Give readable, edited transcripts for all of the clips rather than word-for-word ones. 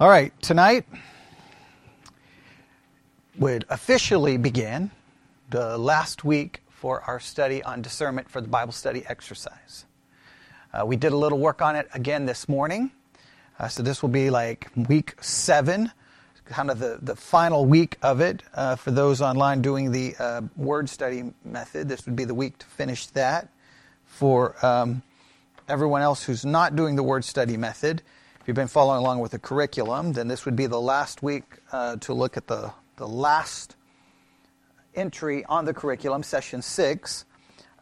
All right, tonight would officially begin the last week for our study on discernment for the Bible study exercise. We did a little work on it again this morning. So this will be like week 7, kind of the final week of it. For those online doing the word study method, this would be the week to finish that. For everyone else who's not doing the word study method, if you've been following along with the curriculum, then this would be the last week to look at the last entry on the curriculum, session 6.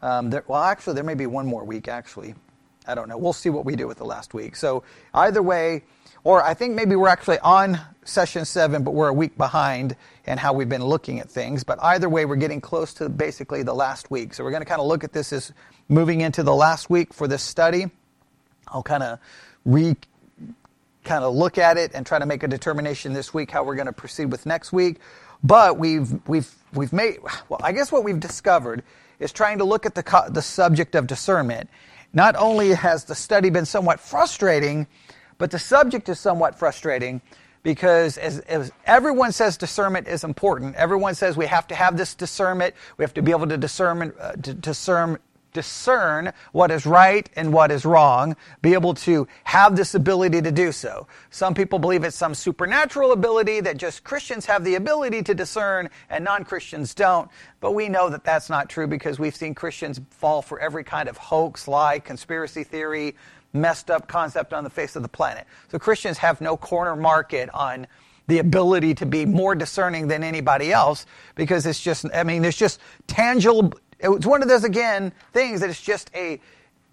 There may be one more week, actually. I don't know. We'll see what we do with the last week. So either way, or I think maybe we're actually on session 7, but we're a week behind in how we've been looking at things. But either way, we're getting close to basically the last week. So we're going to kind of look at this as moving into the last week for this study. I'll kind of look at it and try to make a determination this week how we're going to proceed with next week. But we've made, well, I guess what we've discovered is trying to look at the subject of discernment. Not only has the study been somewhat frustrating, but the subject is somewhat frustrating because as everyone says discernment is important. Everyone says we have to have this discernment. We have to be able to discern what is right and what is wrong, be able to have this ability to do so. Some people believe it's some supernatural ability that just Christians have the ability to discern and non-Christians don't. But we know that that's not true because we've seen Christians fall for every kind of hoax, lie, conspiracy theory, messed up concept on the face of the planet. So Christians have no corner market on the ability to be more discerning than anybody else because it's just, I mean, there's just tangible. It's one of those, again, things that it's just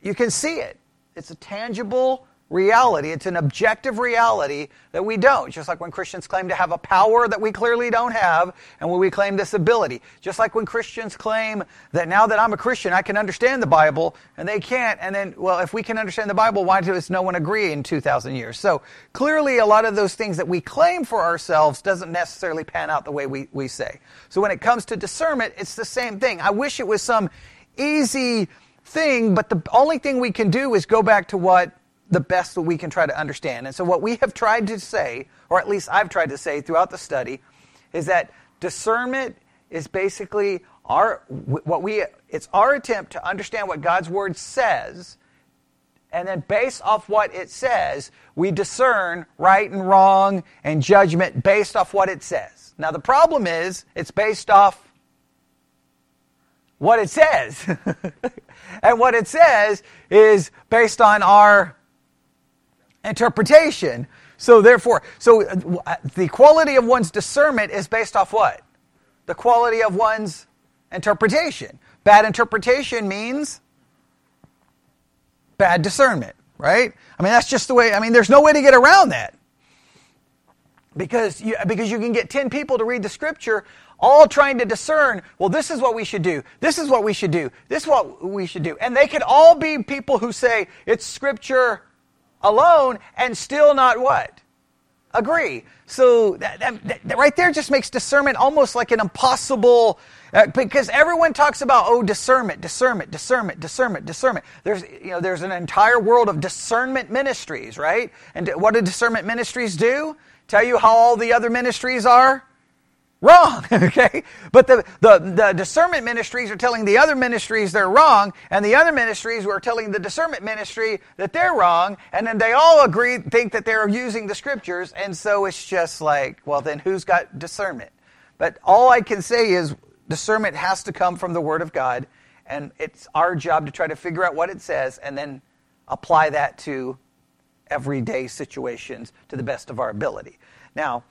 you can see it. It's a tangible reality. It's an objective reality that we don't. Just like when Christians claim to have a power that we clearly don't have, and when we claim this ability. Just like when Christians claim that now that I'm a Christian, I can understand the Bible, and they can't. And then, well, if we can understand the Bible, why does no one agree in 2,000 years? So clearly a lot of those things that we claim for ourselves doesn't necessarily pan out the way we say. So when it comes to discernment, it's the same thing. I wish it was some easy thing, but the only thing we can do is go back to what the best that we can try to understand. And so what we have tried to say, or at least I've tried to say throughout the study, is that discernment is basically it's our attempt to understand what God's Word says, and then based off what it says, we discern right and wrong and judgment based off what it says. Now the problem is, it's based off what it says. And what it says is based on our interpretation. So therefore, the quality of one's discernment is based off what? The quality of one's interpretation. Bad interpretation means bad discernment, right? I mean, that's just the way, I mean, there's no way to get around that. Because you can get 10 people to read the scripture all trying to discern, well, this is what we should do, this is what we should do, this is what we should do. And they could all be people who say it's scripture alone and still not what? Agree. So that right there just makes discernment almost like an impossible, because everyone talks about, oh, discernment. There's an entire world of discernment ministries, right? And what do discernment ministries do? Tell you how all the other ministries are wrong, okay? But the discernment ministries are telling the other ministries they're wrong, and the other ministries were telling the discernment ministry that they're wrong, and then they all think that they're using the scriptures, and so it's just like, well, then who's got discernment? But all I can say is discernment has to come from the Word of God, and it's our job to try to figure out what it says and then apply that to everyday situations to the best of our ability. Now,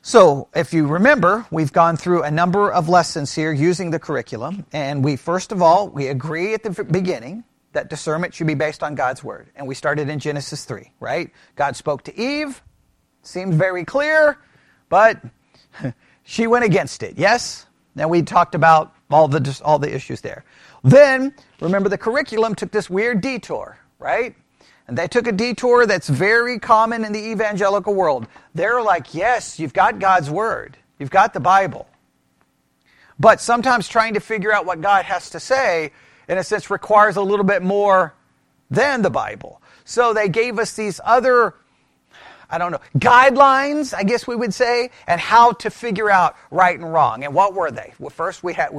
so if you remember, we've gone through a number of lessons here using the curriculum, and we agree at the beginning that discernment should be based on God's Word, and we started in Genesis 3, right? God spoke to Eve, seemed very clear, but she went against it, yes? Now we talked about all the issues there. Then, remember the curriculum took this weird detour, right? And they took a detour that's very common in the evangelical world. They're like, yes, you've got God's Word. You've got the Bible. But sometimes trying to figure out what God has to say, in a sense, requires a little bit more than the Bible. So they gave us these other, I don't know, guidelines, I guess we would say, and how to figure out right and wrong. And what were they? Well, first, we had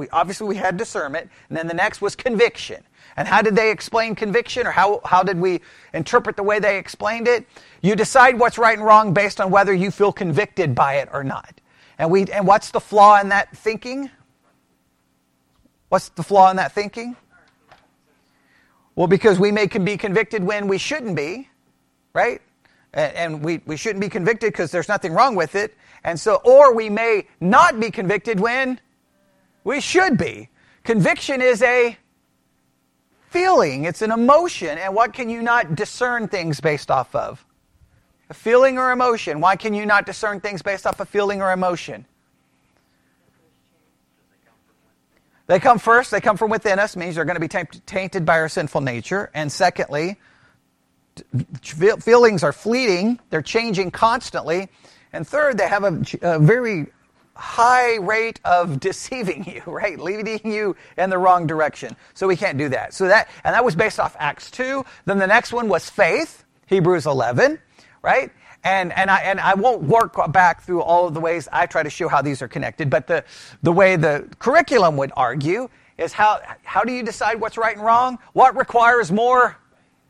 discernment, and then the next was conviction. And how did they explain conviction, or how did we interpret the way they explained it? You decide what's right and wrong based on whether you feel convicted by it or not. And what's the flaw in that thinking? What's the flaw in that thinking? Well, because we may be convicted when we shouldn't be, right? And we shouldn't be convicted because there's nothing wrong with it. And so, or we may not be convicted when we should be. Conviction is a feeling. It's an emotion. And what can you not discern things based off of? A feeling or emotion. Why can you not discern things based off of feeling or emotion? They come first, they come from within us, means they're going to be tainted by our sinful nature. And secondly, feelings are fleeting, they're changing constantly. And third, they have a very high rate of deceiving you, right? Leading you in the wrong direction. So we can't do that. And that was based off Acts 2. Then the next one was faith, Hebrews 11, right? And I won't work back through all of the ways I try to show how these are connected, but the way the curriculum would argue is how do you decide what's right and wrong? What requires more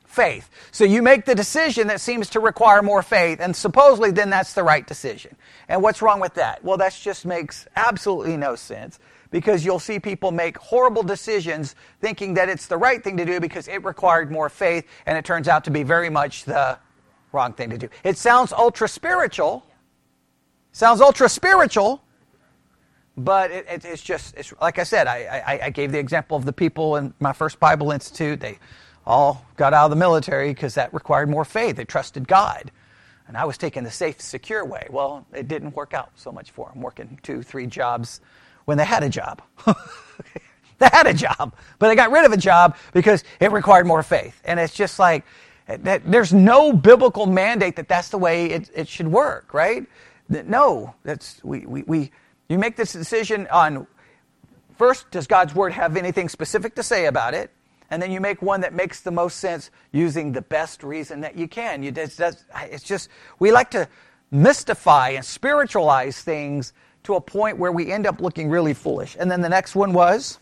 faith? So you make the decision that seems to require more faith, and supposedly then that's the right decision. And what's wrong with that? Well, that just makes absolutely no sense, because you'll see people make horrible decisions thinking that it's the right thing to do because it required more faith, and it turns out to be very much the wrong thing to do. It sounds ultra spiritual. But it's like I said, I gave the example of the people in my first Bible Institute. They all got out of the military because that required more faith. They trusted God. And I was taking the safe, secure way. Well, it didn't work out so much for them, working 2-3 jobs when they had a job. They had a job, but they got rid of a job because it required more faith. And it's just like, there's no biblical mandate that that's the way it should work, right? No, that's you make this decision on, first, does God's word have anything specific to say about it? And then you make one that makes the most sense using the best reason that you can. It's just, we like to mystify and spiritualize things to a point where we end up looking really foolish. And then the next one was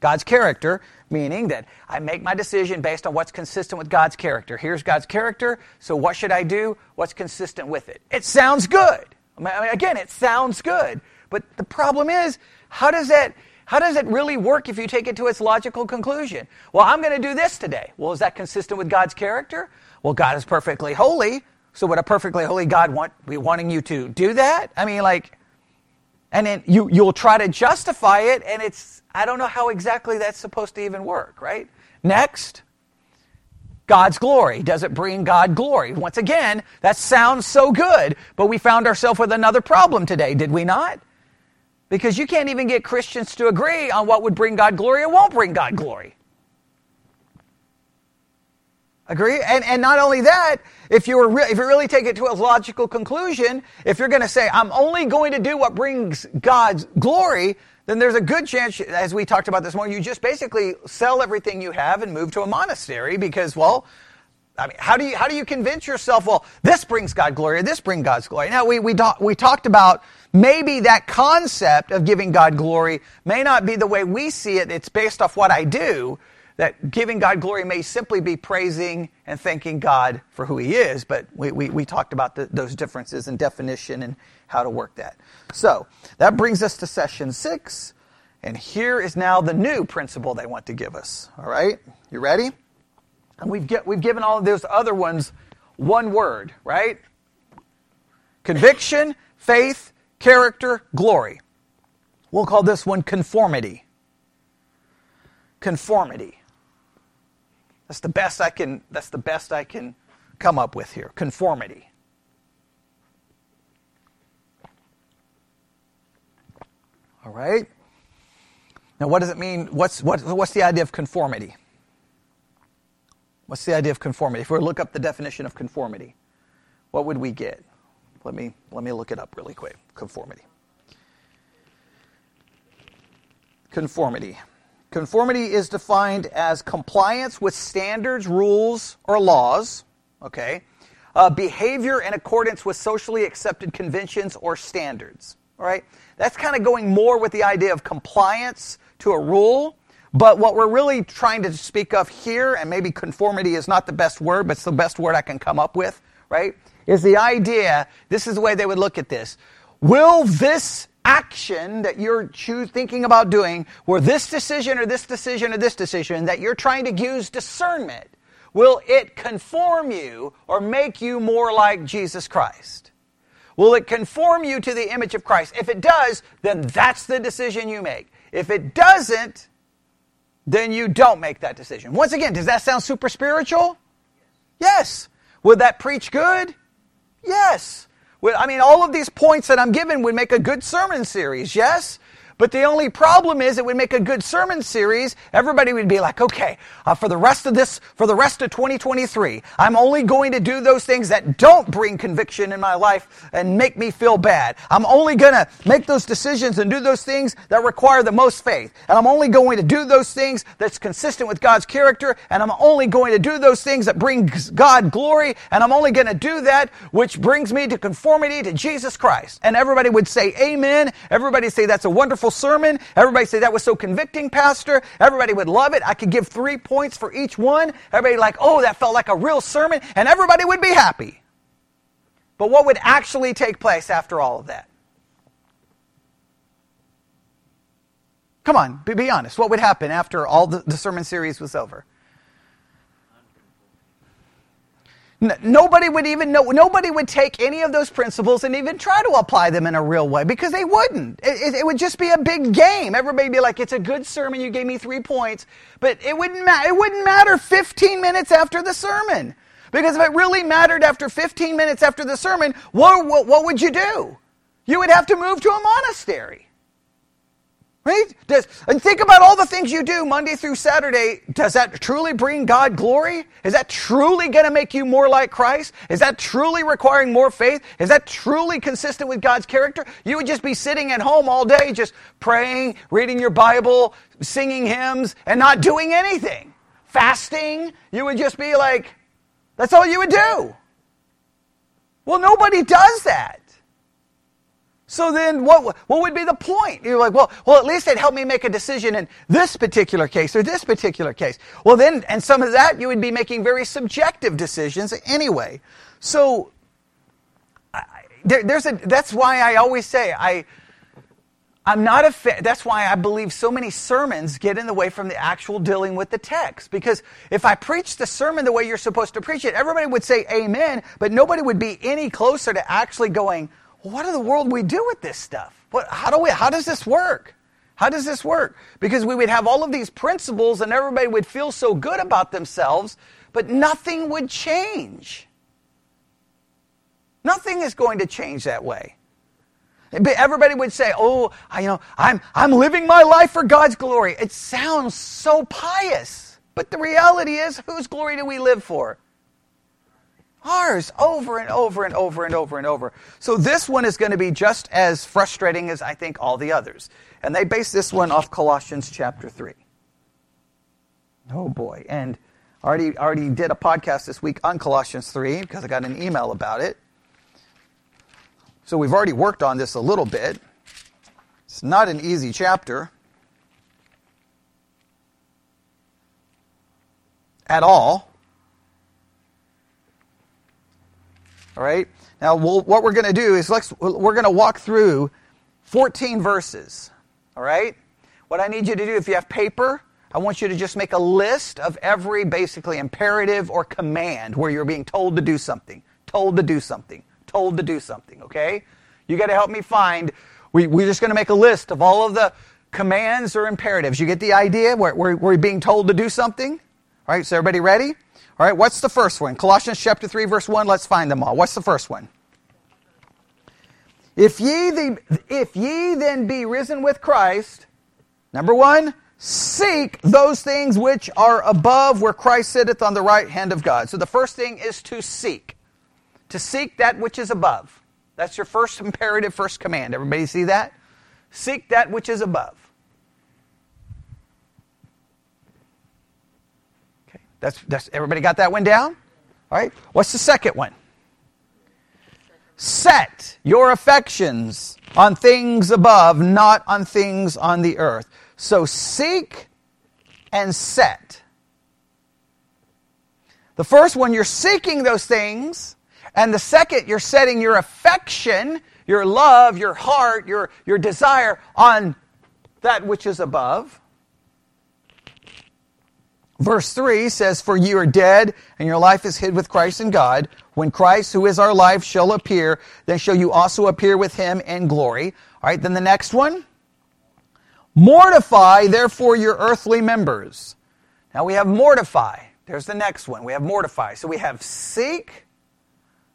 God's character, meaning that I make my decision based on what's consistent with God's character. Here's God's character, so what should I do? What's consistent with it? It sounds good. It sounds good. But the problem is, how does it really work if you take it to its logical conclusion? Well, I'm going to do this today. Well, is that consistent with God's character? Well, God is perfectly holy, so would a perfectly holy God be wanting you to do that? And then you'll try to justify it, and I don't know how exactly that's supposed to even work, right? Next, God's glory. Does it bring God glory? Once again, that sounds so good, but we found ourselves with another problem today, did we not? Because you can't even get Christians to agree on what would bring God glory or won't bring God glory. Agree? And not only that, if you really take it to a logical conclusion, if you're going to say, I'm only going to do what brings God's glory, then there's a good chance, as we talked about this morning, you just basically sell everything you have and move to a monastery because, how do you convince yourself, this brings God glory or this brings God's glory? Now, we talked about maybe that concept of giving God glory may not be the way we see it. It's based off what I do. That giving God glory may simply be praising and thanking God for who He is, but we talked about those differences in definition and how to work that. So, that brings us to session 6, and here is now the new principle they want to give us. All right? You ready? And we've given all of those other ones one word, right? Conviction, faith, character, glory. We'll call this one conformity. Conformity. That's the best I can come up with here. Conformity. All right. Now, what does it mean? What's the idea of conformity? What's the idea of conformity? If we were to look up the definition of conformity, what would we get? Let me look it up really quick. Conformity. Conformity. Conformity is defined as compliance with standards, rules, or laws, okay, behavior in accordance with socially accepted conventions or standards. All right, that's kind of going more with the idea of compliance to a rule. But what we're really trying to speak of here, and maybe conformity is not the best word, but it's the best word I can come up with, right, is the idea, this is the way they would look at this. Will this action that you're thinking about doing, or this decision or this decision or this decision that you're trying to use discernment, will it conform you or make you more like Jesus Christ? Will it conform you to the image of Christ? If it does, then that's the decision you make. If it doesn't, then you don't make that decision. Once again, does that sound super spiritual? Yes. Would that preach good? Yes. I mean, all of these points that I'm giving would make a good sermon series, yes? But the only problem is it would make a good sermon series. Everybody would be like, okay, for the rest of 2023, I'm only going to do those things that don't bring conviction in my life and make me feel bad. I'm only going to make those decisions and do those things that require the most faith. And I'm only going to do those things that's consistent with God's character. And I'm only going to do those things that bring God glory. And I'm only going to do that which brings me to conformity to Jesus Christ. And everybody would say amen. Everybody say that's a wonderful sermon. Everybody say that was so convicting, Pastor. Everybody would love it. I could give 3 points for each one. Everybody like, oh, that felt like a real sermon, and everybody would be happy. But what would actually take place after all of that? Come on, be honest. What would happen after all the sermon series was over? Nobody would even know. Nobody would take any of those principles and even try to apply them in a real way because they wouldn't. It would just be a big game. Everybody would be like, it's a good sermon. You gave me 3 points. But it wouldn't matter 15 minutes after the sermon. Because if it really mattered after 15 minutes after the sermon, what would you do? You would have to move to a monastery. Right? And think about all the things you do Monday through Saturday. Does that truly bring God glory? Is that truly going to make you more like Christ? Is that truly requiring more faith? Is that truly consistent with God's character? You would just be sitting at home all day just praying, reading your Bible, singing hymns, and not doing anything. Fasting, you would just be like, that's all you would do. Well, nobody does that. So then what would be the point? You're like, well, at least it helped me make a decision in this particular case or this particular case. Well, then, and some of that, you would be making very subjective decisions anyway. So that's why I always say that's why I believe so many sermons get in the way from the actual dealing with the text. Because if I preach the sermon the way you're supposed to preach it, everybody would say amen, but nobody would be any closer to actually going, what in the world do we do with this stuff? How does this work? How does this work? Because we would have all of these principles and everybody would feel so good about themselves, but nothing would change. Nothing is going to change that way. Everybody would say, oh, I'm living my life for God's glory. It sounds so pious, but the reality is, whose glory do we live for? Ours, over and over and over and over and over. So this one is going to be just as frustrating as I think all the others. And they base this one off Colossians chapter 3. Oh boy. And already did a podcast this week on Colossians 3 because I got an email about it. So we've already worked on this a little bit. It's not an easy chapter at all. All right. Now, what we're going to do is we're going to walk through 14 verses. All right. What I need you to do, if you have paper, I want you to just make a list of every basically imperative or command where you're being told to do something, told to do something, told to do something. OK, you got to help me find. We're just going to make a list of all of the commands or imperatives. You get the idea where we're being told to do something. All right. So everybody ready? All right, what's the first one? Colossians chapter 3, verse 1, let's find them all. What's the first one? If ye then be risen with Christ, number one, seek those things which are above where Christ sitteth on the right hand of God. So the first thing is to seek that which is above. That's your first imperative, first command. Everybody see that? Seek that which is above. That's everybody got that one down? All right. What's the second one? set your affections on things above, not on things on the earth. So seek and set. The first one, you're seeking those things. And the second, you're setting your affection, your love, your heart, your desire on that which is above. Verse 3 says, "For you are dead, and your life is hid with Christ in God. When Christ, who is our life, shall appear, then shall you also appear with him in glory." All right, then the next one. "Mortify, therefore, your earthly members." Now we have mortify. There's the next one. We have mortify. So we have seek,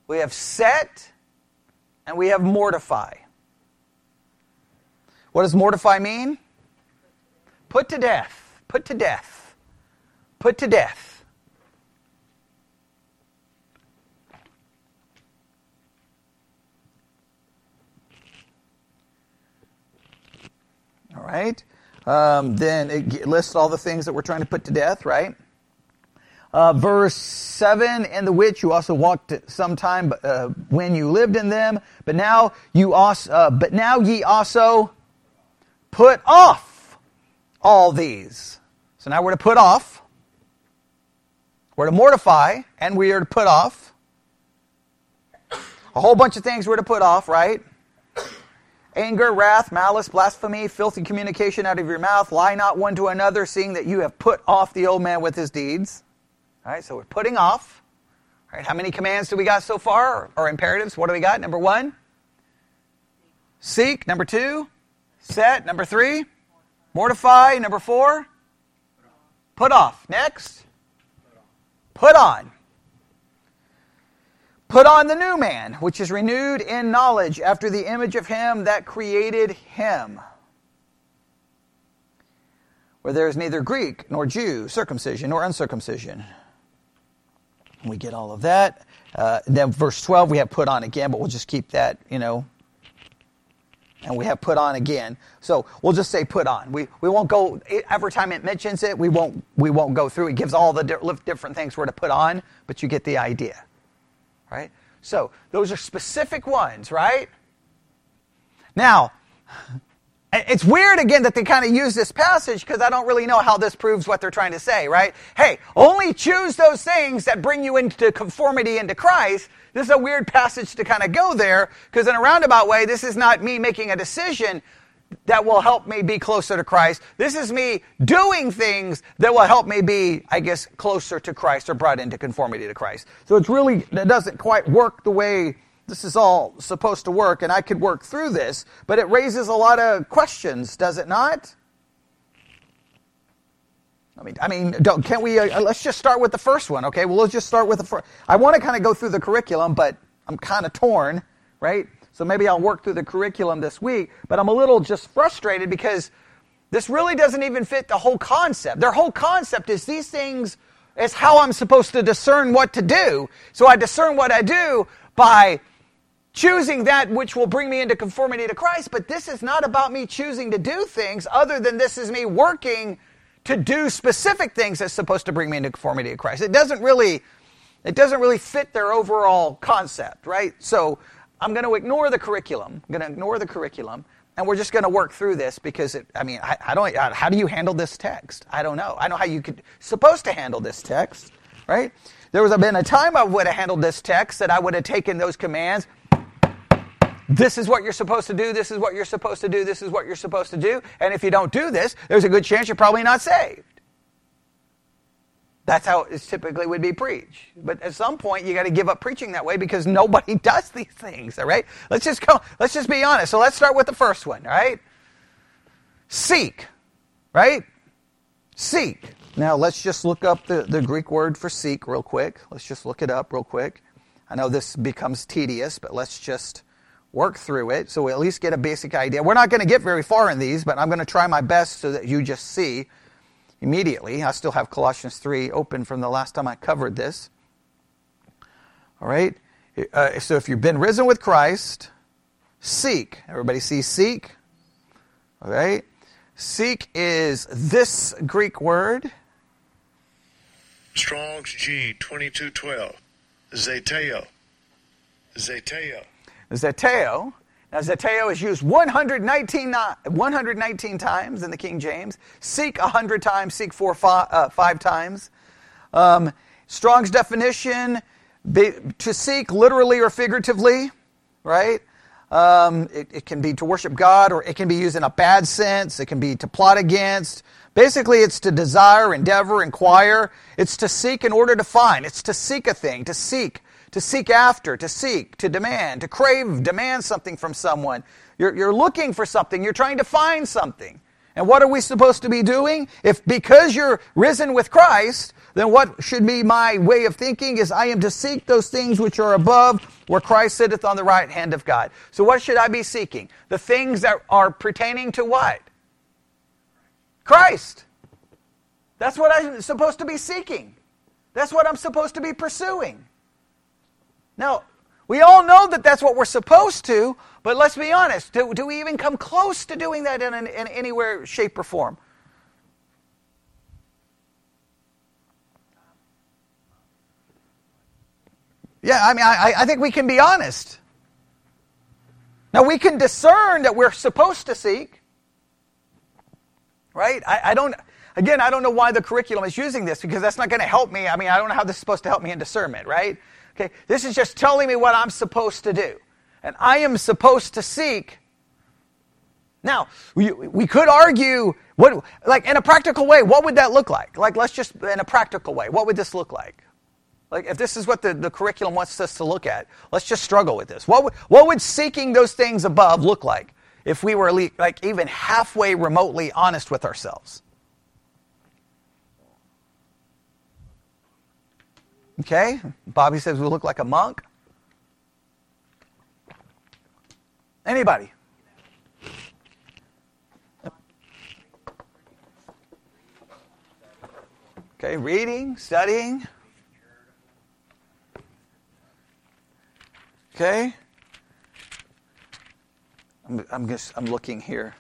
we have set, and we have mortify. What does mortify mean? Put to death. Put to death. Put to death. All right. Then it lists all the things that we're trying to put to death, right? Verse 7, "In the which you also walked sometime when you lived in them, but now ye also put off all these." So now we're to put off, we're to mortify, and we are to put off. A whole bunch of things we're to put off, right? "Anger, wrath, malice, blasphemy, filthy communication out of your mouth. Lie not one to another, seeing that you have put off the old man with his deeds." All right, so we're putting off. All right, how many commands do we got so far, or imperatives? What do we got? Number 1, seek. Number 2, set. Number 3, mortify. Number 4, put off. Next, put on. "Put on the new man, which is renewed in knowledge after the image of him that created him. Where there is neither Greek nor Jew, circumcision nor uncircumcision." We get all of that. Then verse 12, we have put on again, but we'll just keep that, And we have put on again. So we'll just say put on. We won't go, every time it mentions it, we won't go through. It gives all the different things we're to put on, but you get the idea. Right? So those are specific ones, right? Now, it's weird again that they kind of use this passage because I don't really know how this proves what they're trying to say, right? Hey, only choose those things that bring you into conformity into Christ. This is a weird passage to kind of go there because in a roundabout way, this is not me making a decision that will help me be closer to Christ. This is me doing things that will help me be, closer to Christ or brought into conformity to Christ. So it doesn't quite work the way this is all supposed to work, and I could work through this, but it raises a lot of questions, does it not? Let's just start with the first one, okay? Well, let's just start with the first. I want to kind of go through the curriculum, but I'm kind of torn, right? So maybe I'll work through the curriculum this week, but I'm a little just frustrated because this really doesn't even fit the whole concept. Their whole concept is these things is how I'm supposed to discern what to do. So I discern what I do by choosing that which will bring me into conformity to Christ, but this is not about me choosing to do things other than this is me working to do specific things that's supposed to bring me into conformity to Christ. It doesn't really fit their overall concept, right? So I'm going to ignore the curriculum. And we're just going to work through this because, how do you handle this text? I don't know. I know how you could supposed to handle this text, right? There was been a time I would have handled this text that I would have taken those commands. This is what you're supposed to do. This is what you're supposed to do. This is what you're supposed to do. And if you don't do this, there's a good chance you're probably not saved. That's how it typically would be preached. But at some point, you got to give up preaching that way because nobody does these things, all right? Let's just be honest. So let's start with the first one, all right? Seek, right? Seek. Now, let's just look up the Greek word for seek real quick. Let's just look it up real quick. I know this becomes tedious, but let's just work through it so we at least get a basic idea. We're not going to get very far in these, but I'm going to try my best so that you just see immediately. I still have Colossians 3 open from the last time I covered this. All right. So if you've been risen with Christ, seek. Everybody see seek? All right. Seek is this Greek word. Strong's G 2212. Zeteo. zeteo. Now, zeteo is used 119 times in the King James. Seek 100 times, seek five times. Strong's definition, to seek literally or figuratively, right? It can be to worship God, or it can be used in a bad sense. It can be to plot against. Basically, it's to desire, endeavor, inquire. It's to seek in order to find. It's to seek a thing, to seek after, to seek, to demand, to crave, demand something from someone. You're looking for something. You're trying to find something. And what are we supposed to be doing? If because you're risen with Christ, then what should be my way of thinking is I am to seek those things which are above, where Christ sitteth on the right hand of God. So what should I be seeking? The things that are pertaining to what? Christ. That's what I'm supposed to be seeking. That's what I'm supposed to be pursuing. Now, we all know that that's what we're supposed to, but let's be honest. Do we even come close to doing that in any way, shape, or form? Yeah, I mean, I think we can be honest. Now, we can discern that we're supposed to seek, right? I don't know why the curriculum is using this, because that's not going to help me. I mean, I don't know how this is supposed to help me in discernment, right? Okay, this is just telling me what I'm supposed to do. And I am supposed to seek. Now, we could argue, in a practical way, what would that look like? In a practical way, what would this look like? Like, if this is what the curriculum wants us to look at, let's just struggle with this. What would seeking those things above look like if we were even halfway remotely honest with ourselves? Okay, Bobby says we look like a monk. Anybody? Okay, reading, studying. Okay, I'm looking here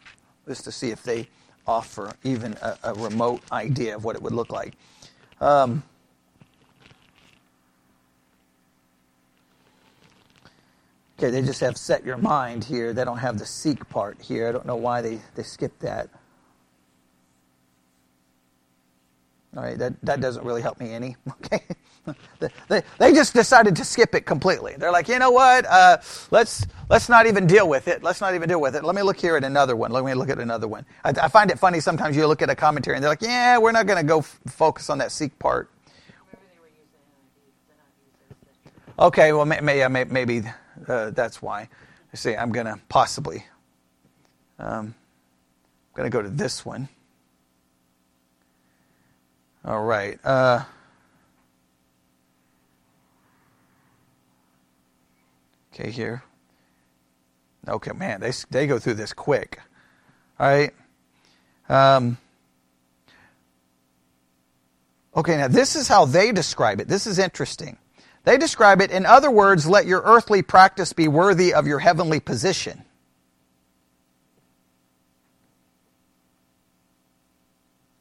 just to see if they offer even a remote idea of what it would look like. Okay, they just have set your mind here. They don't have the seek part here. I don't know why they skipped that. All right, that doesn't really help me any. Okay, they just decided to skip it completely. They're like, you know what? Let's not even deal with it. Let me look here at another one. I find it funny sometimes you look at a commentary and they're like, yeah, we're not going to go focus on that seek part. Okay, well maybe that's why. Let's see, I'm going to possibly. I'm going to go to this one. All right. Okay, here. Okay, man, they go through this quick. All right. Okay, now this is how they describe it. This is interesting. They describe it, in other words, let your earthly practice be worthy of your heavenly position.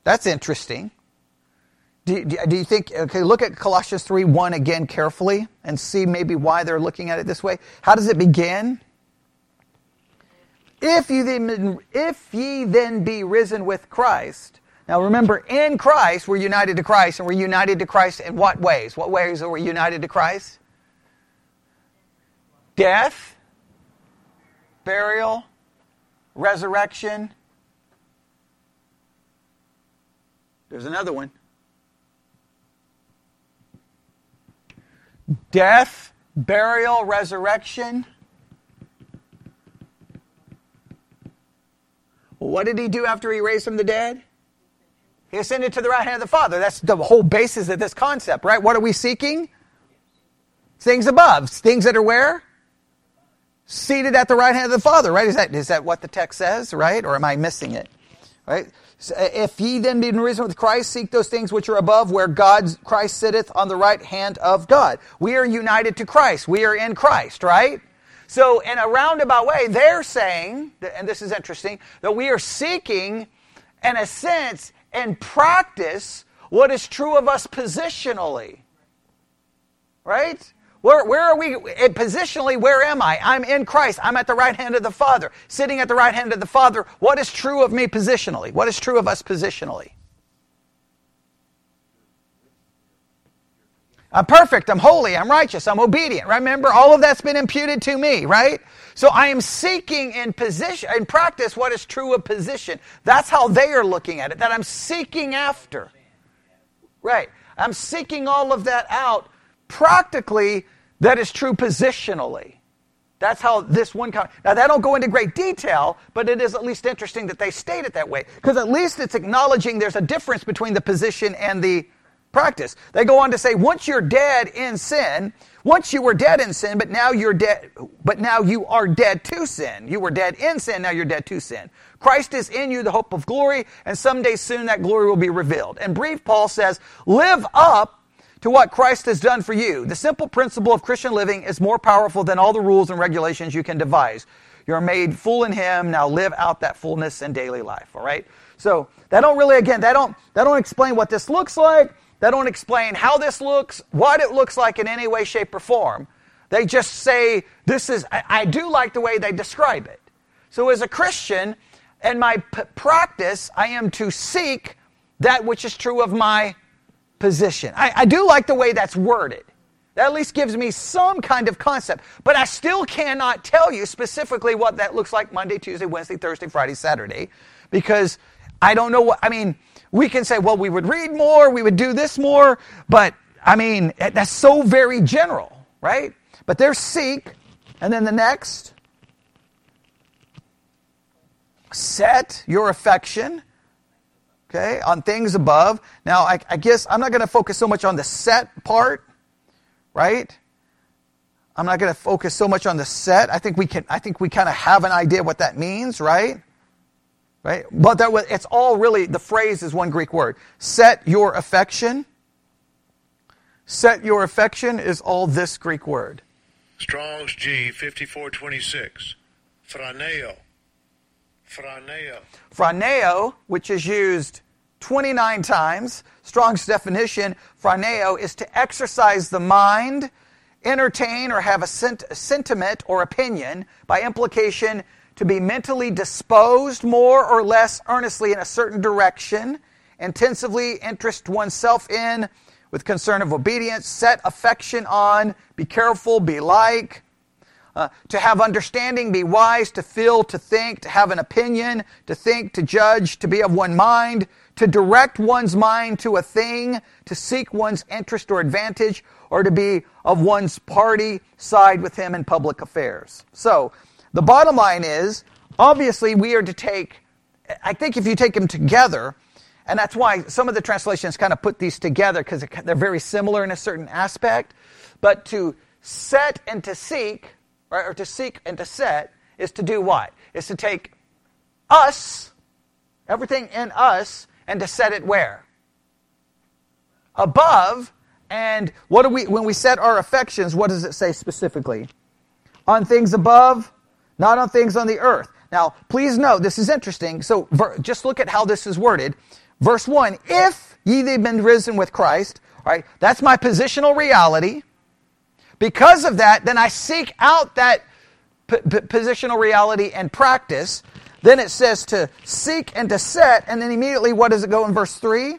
That's interesting. Do you think, okay, look at Colossians 3:1 again carefully and see maybe why they're looking at it this way. How does it begin? If ye then be risen with Christ. Now remember, in Christ, we're united to Christ, and we're united to Christ in what ways? What ways are we united to Christ? Death, burial, resurrection. There's another one. Death, burial, resurrection. What did he do after he raised from the dead? He ascended to the right hand of the Father. That's the whole basis of this concept, right? What are we seeking? Things above. Things that are where? Seated at the right hand of the Father, right? Is that what the text says, right? Or am I missing it? Right? So, if ye then be risen with Christ, seek those things which are above, where Christ sitteth on the right hand of God. We are united to Christ. We are in Christ, right? So in a roundabout way, they're saying, and this is interesting, that we are seeking, in a sense, and practice what is true of us positionally. Right? Where are we? Positionally, where am I? I'm in Christ. I'm at the right hand of the Father. Sitting at the right hand of the Father, what is true of me positionally? What is true of us positionally? I'm perfect, I'm holy, I'm righteous, I'm obedient. Remember, all of that's been imputed to me, right? So I am seeking in position, in practice, what is true of position. That's how they are looking at it, that I'm seeking after. Right. I'm seeking all of that out practically that is true positionally. That's how this one... Now, they don't go into great detail, but it is at least interesting that they state it that way, because at least it's acknowledging there's a difference between the position and the practice. They go on to say, once you were dead in sin, but now you are dead to sin. You were dead in sin, now you're dead to sin. Christ is in you, the hope of glory, and someday soon that glory will be revealed. In brief, Paul says, live up to what Christ has done for you. The simple principle of Christian living is more powerful than all the rules and regulations you can devise. You're made full in him, now live out that fullness in daily life, all right? So, they don't explain what this looks like. They don't explain how this looks, what it looks like in any way, shape, or form. They just say, I do like the way they describe it. So as a Christian, in my practice, I am to seek that which is true of my position. I do like the way that's worded. That at least gives me some kind of concept. But I still cannot tell you specifically what that looks like Monday, Tuesday, Wednesday, Thursday, Friday, Saturday, because I don't know what, I mean, we can say, well, we would read more, we would do this more, but, I mean, that's so very general, right? But there's seek, and then the next, set your affection, okay, on things above. Now, I guess I'm not going to focus so much on the set part, right? I'm not going to focus so much on the set. I think we kind of have an idea what that means, right? Right? But it's all really, the phrase is one Greek word. Set your affection. Set your affection is all this Greek word. Strong's G, 5426. Phroneo. Phroneo, which is used 29 times. Strong's definition, phroneo, is to exercise the mind, entertain or have a sentiment or opinion, by implication, to be mentally disposed more or less earnestly in a certain direction, intensively interest oneself in, with concern of obedience, set affection on, be careful, be like, to have understanding, be wise, to feel, to think, to have an opinion, to think, to judge, to be of one mind, to direct one's mind to a thing, to seek one's interest or advantage, or to be of one's party, side with him in public affairs. So, the bottom line is, obviously, we are to take, I think if you take them together, and that's why some of the translations kind of put these together, because they're very similar in a certain aspect, but to set and to seek, right, or to seek and to set, is to do what? Is to take us, everything in us, and to set it where? Above. And what do we, when we set our affections, what does it say specifically? On things above, not on things on the earth. Now, please note, this is interesting. So just look at how this is worded. Verse 1, if ye have been risen with Christ, all right, that's my positional reality. Because of that, then I seek out that positional reality and practice. Then it says to seek and to set, and then immediately what does it go in verse 3?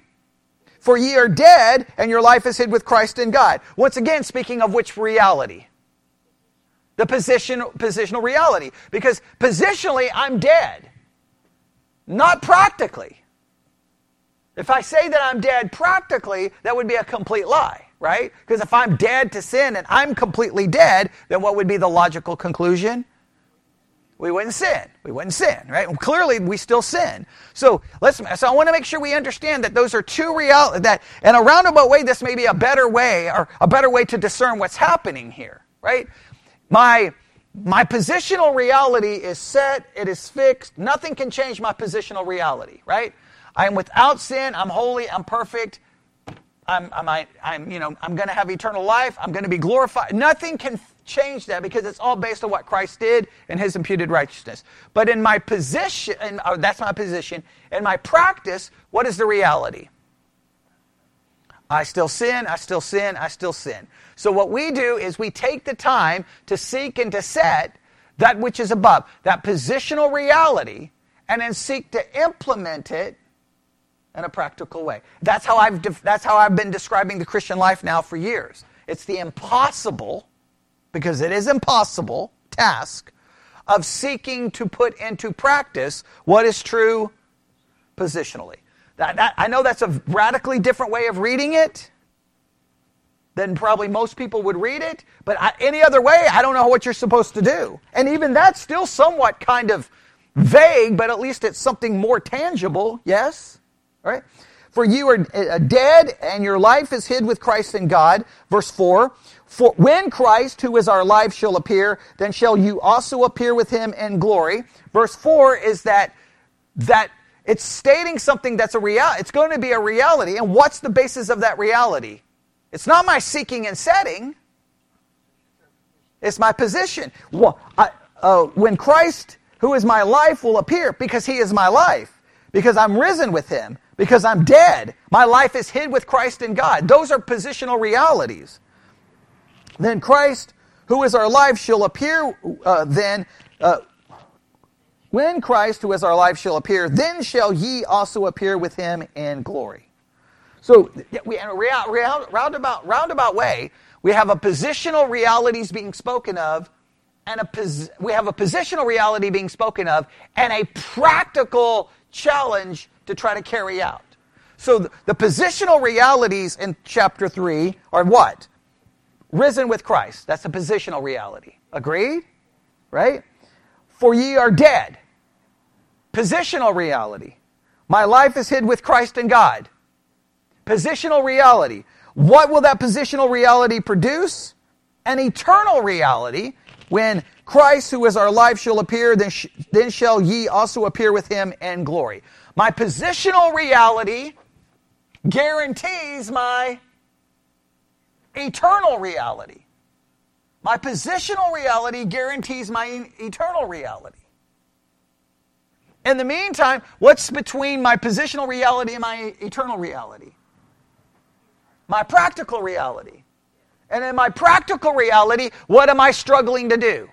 For ye are dead, and your life is hid with Christ in God. Once again, speaking of which reality? The positional reality. Because positionally, I'm dead. Not practically. If I say that I'm dead practically, that would be a complete lie, right? Because if I'm dead to sin and I'm completely dead, then what would be the logical conclusion? We wouldn't sin. We wouldn't sin, right? And clearly, we still sin. So I want to make sure we understand that those are two realities, that in a roundabout way, this may be a better way, or a better way to discern what's happening here, right? My positional reality is set, it is fixed, nothing can change my positional reality, right? I am without sin, I'm holy, I'm perfect, I'm going to have eternal life, I'm going to be glorified. Nothing can change that because it's all based on what Christ did and his imputed righteousness. But in my position, that's my position, in my practice, what is the reality? I still sin, I still sin, I still sin. So what we do is we take the time to seek and to set that which is above, that positional reality, and then seek to implement it in a practical way. That's how I've been describing the Christian life now for years. It's the impossible, because it is impossible, task of seeking to put into practice what is true positionally. I know that's a radically different way of reading it than probably most people would read it, but any other way, I don't know what you're supposed to do. And even that's still somewhat kind of vague, but at least it's something more tangible, yes? All right? For you are dead, and your life is hid with Christ in God. Verse 4, for when Christ, who is our life, shall appear, then shall you also appear with him in glory. Verse 4 is that it's stating something that's a reality. It's going to be a reality. And what's the basis of that reality? It's not my seeking and setting. It's my position. Well, when Christ, who is my life, will appear, because he is my life, because I'm risen with him, because I'm dead, my life is hid with Christ in God. Those are positional realities. Then Christ, who is our life, shall appear when Christ, who is our life, shall appear, then shall ye also appear with him in glory. So, in a roundabout way, we have a positional realities being spoken of, and we have a positional reality being spoken of, and a practical challenge to try to carry out. So, the positional realities in chapter 3 are what? Risen with Christ. That's a positional reality. Agreed? Right? For ye are dead. Positional reality. My life is hid with Christ in God. Positional reality. What will that positional reality produce? An eternal reality. When Christ, who is our life, shall appear, then shall ye also appear with him in glory. My positional reality guarantees my eternal reality. My positional reality guarantees my eternal reality. In the meantime, what's between my positional reality and my eternal reality? My practical reality. And in my practical reality, what am I struggling to do?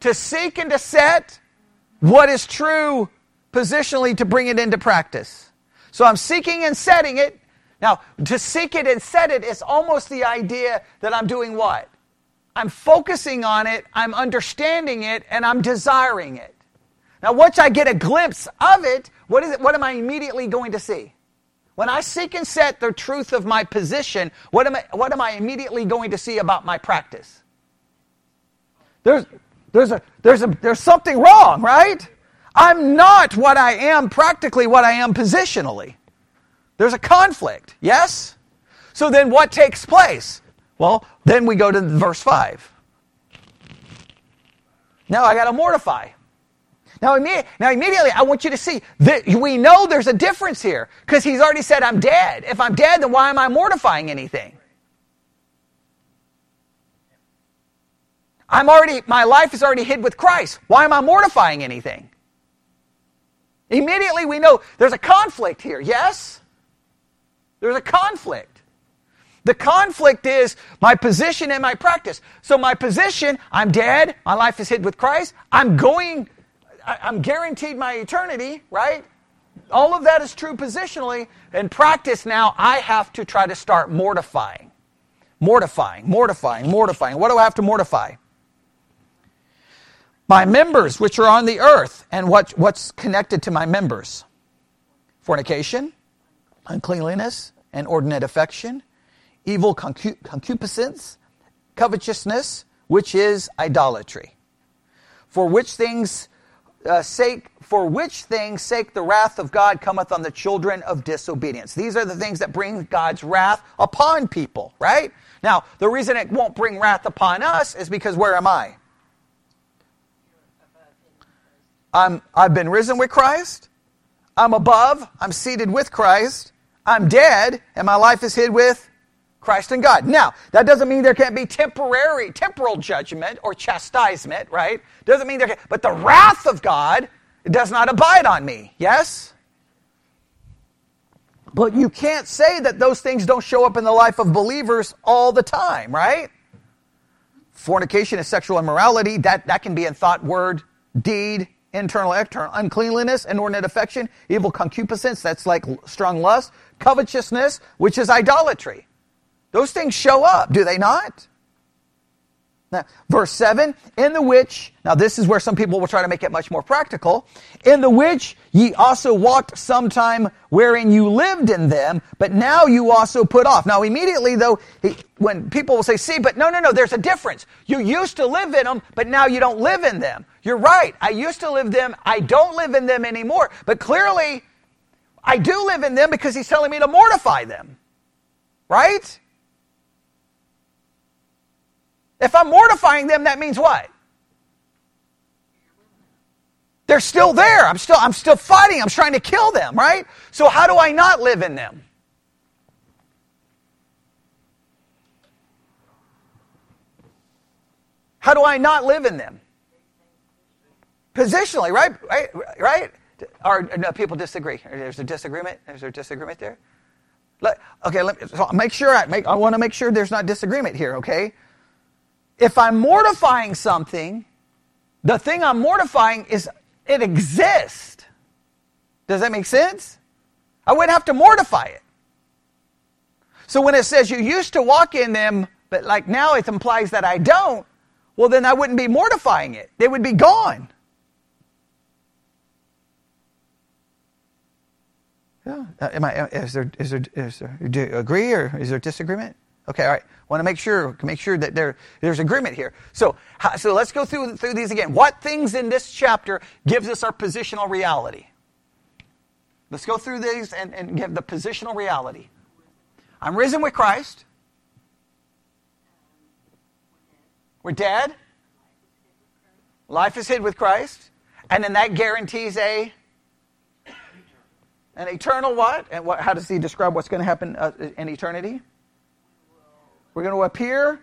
To seek and to set what is true positionally to bring it into practice. So I'm seeking and setting it. Now, to seek it and set it is almost the idea that I'm doing what? I'm focusing on it, I'm understanding it, and I'm desiring it. Now, once I get a glimpse of it, what am I immediately going to see? When I seek and set the truth of my position, what am I immediately going to see about my practice? There's something wrong, right? I'm not what I am practically, what I am positionally. There's a conflict, yes? So then what takes place? Well, then we go to verse 5. Now I got to mortify. Now immediately I want you to see that we know there's a difference here, because he's already said I'm dead. If I'm dead, then why am I mortifying anything? My life is already hid with Christ. Why am I mortifying anything? Immediately we know there's a conflict here, yes? There's a conflict. The conflict is my position and my practice. So my position, I'm dead, my life is hid with Christ, I'm guaranteed my eternity, right? All of that is true positionally. In practice now, I have to try to start mortifying. Mortifying. What do I have to mortify? My members, which are on the earth, and what's connected to my members? Fornication, uncleanliness, and inordinate affection, evil concupiscence, covetousness, which is idolatry. For which things sake the wrath of God cometh on the children of disobedience. These are the things that bring God's wrath upon people, right? Now, the reason it won't bring wrath upon us is because where am I? I've been risen with Christ. I'm above. I'm seated with Christ. I'm dead, and my life is hid with Christ in God. Now, that doesn't mean there can't be temporal judgment or chastisement, right? Doesn't mean there can't. But the wrath of God does not abide on me, yes? But you can't say that those things don't show up in the life of believers all the time, right? Fornication is sexual immorality. That can be in thought, word, deed, internal, external. Uncleanliness, inordinate affection, evil concupiscence, that's like strong lust. Covetousness, which is idolatry. Those things show up, do they not? Now, verse 7, in the which, now this is where some people will try to make it much more practical, in the which ye also walked sometime wherein you lived in them, but now you also put off. Now immediately though, when people will say, see, but no, there's a difference. You used to live in them, but now you don't live in them. You're right, I used to live them, I don't live in them anymore. But clearly, I do live in them because he's telling me to mortify them. Right? If I'm mortifying them, that means what? They're still there. I'm still fighting. I'm trying to kill them, right? So how do I not live in them? How do I not live in them? Positionally, right? Right? Or no, people disagree. There's a disagreement there. I want to make sure there's not disagreement here, okay? If I'm mortifying something, the thing I'm mortifying is, it exists. Does that make sense? I wouldn't have to mortify it. So when it says you used to walk in them, but like now it implies that I don't, well then I wouldn't be mortifying it. They would be gone. Yeah. Is there, do you agree or is there disagreement? Okay, all right. Want to make sure that there's agreement here. So let's go through these again. What things in this chapter gives us our positional reality? Let's go through these and give the positional reality. I'm risen with Christ. We're dead. Life is hid with Christ. And then that guarantees an eternal what? And what? How does he describe what's going to happen in eternity? We're going to appear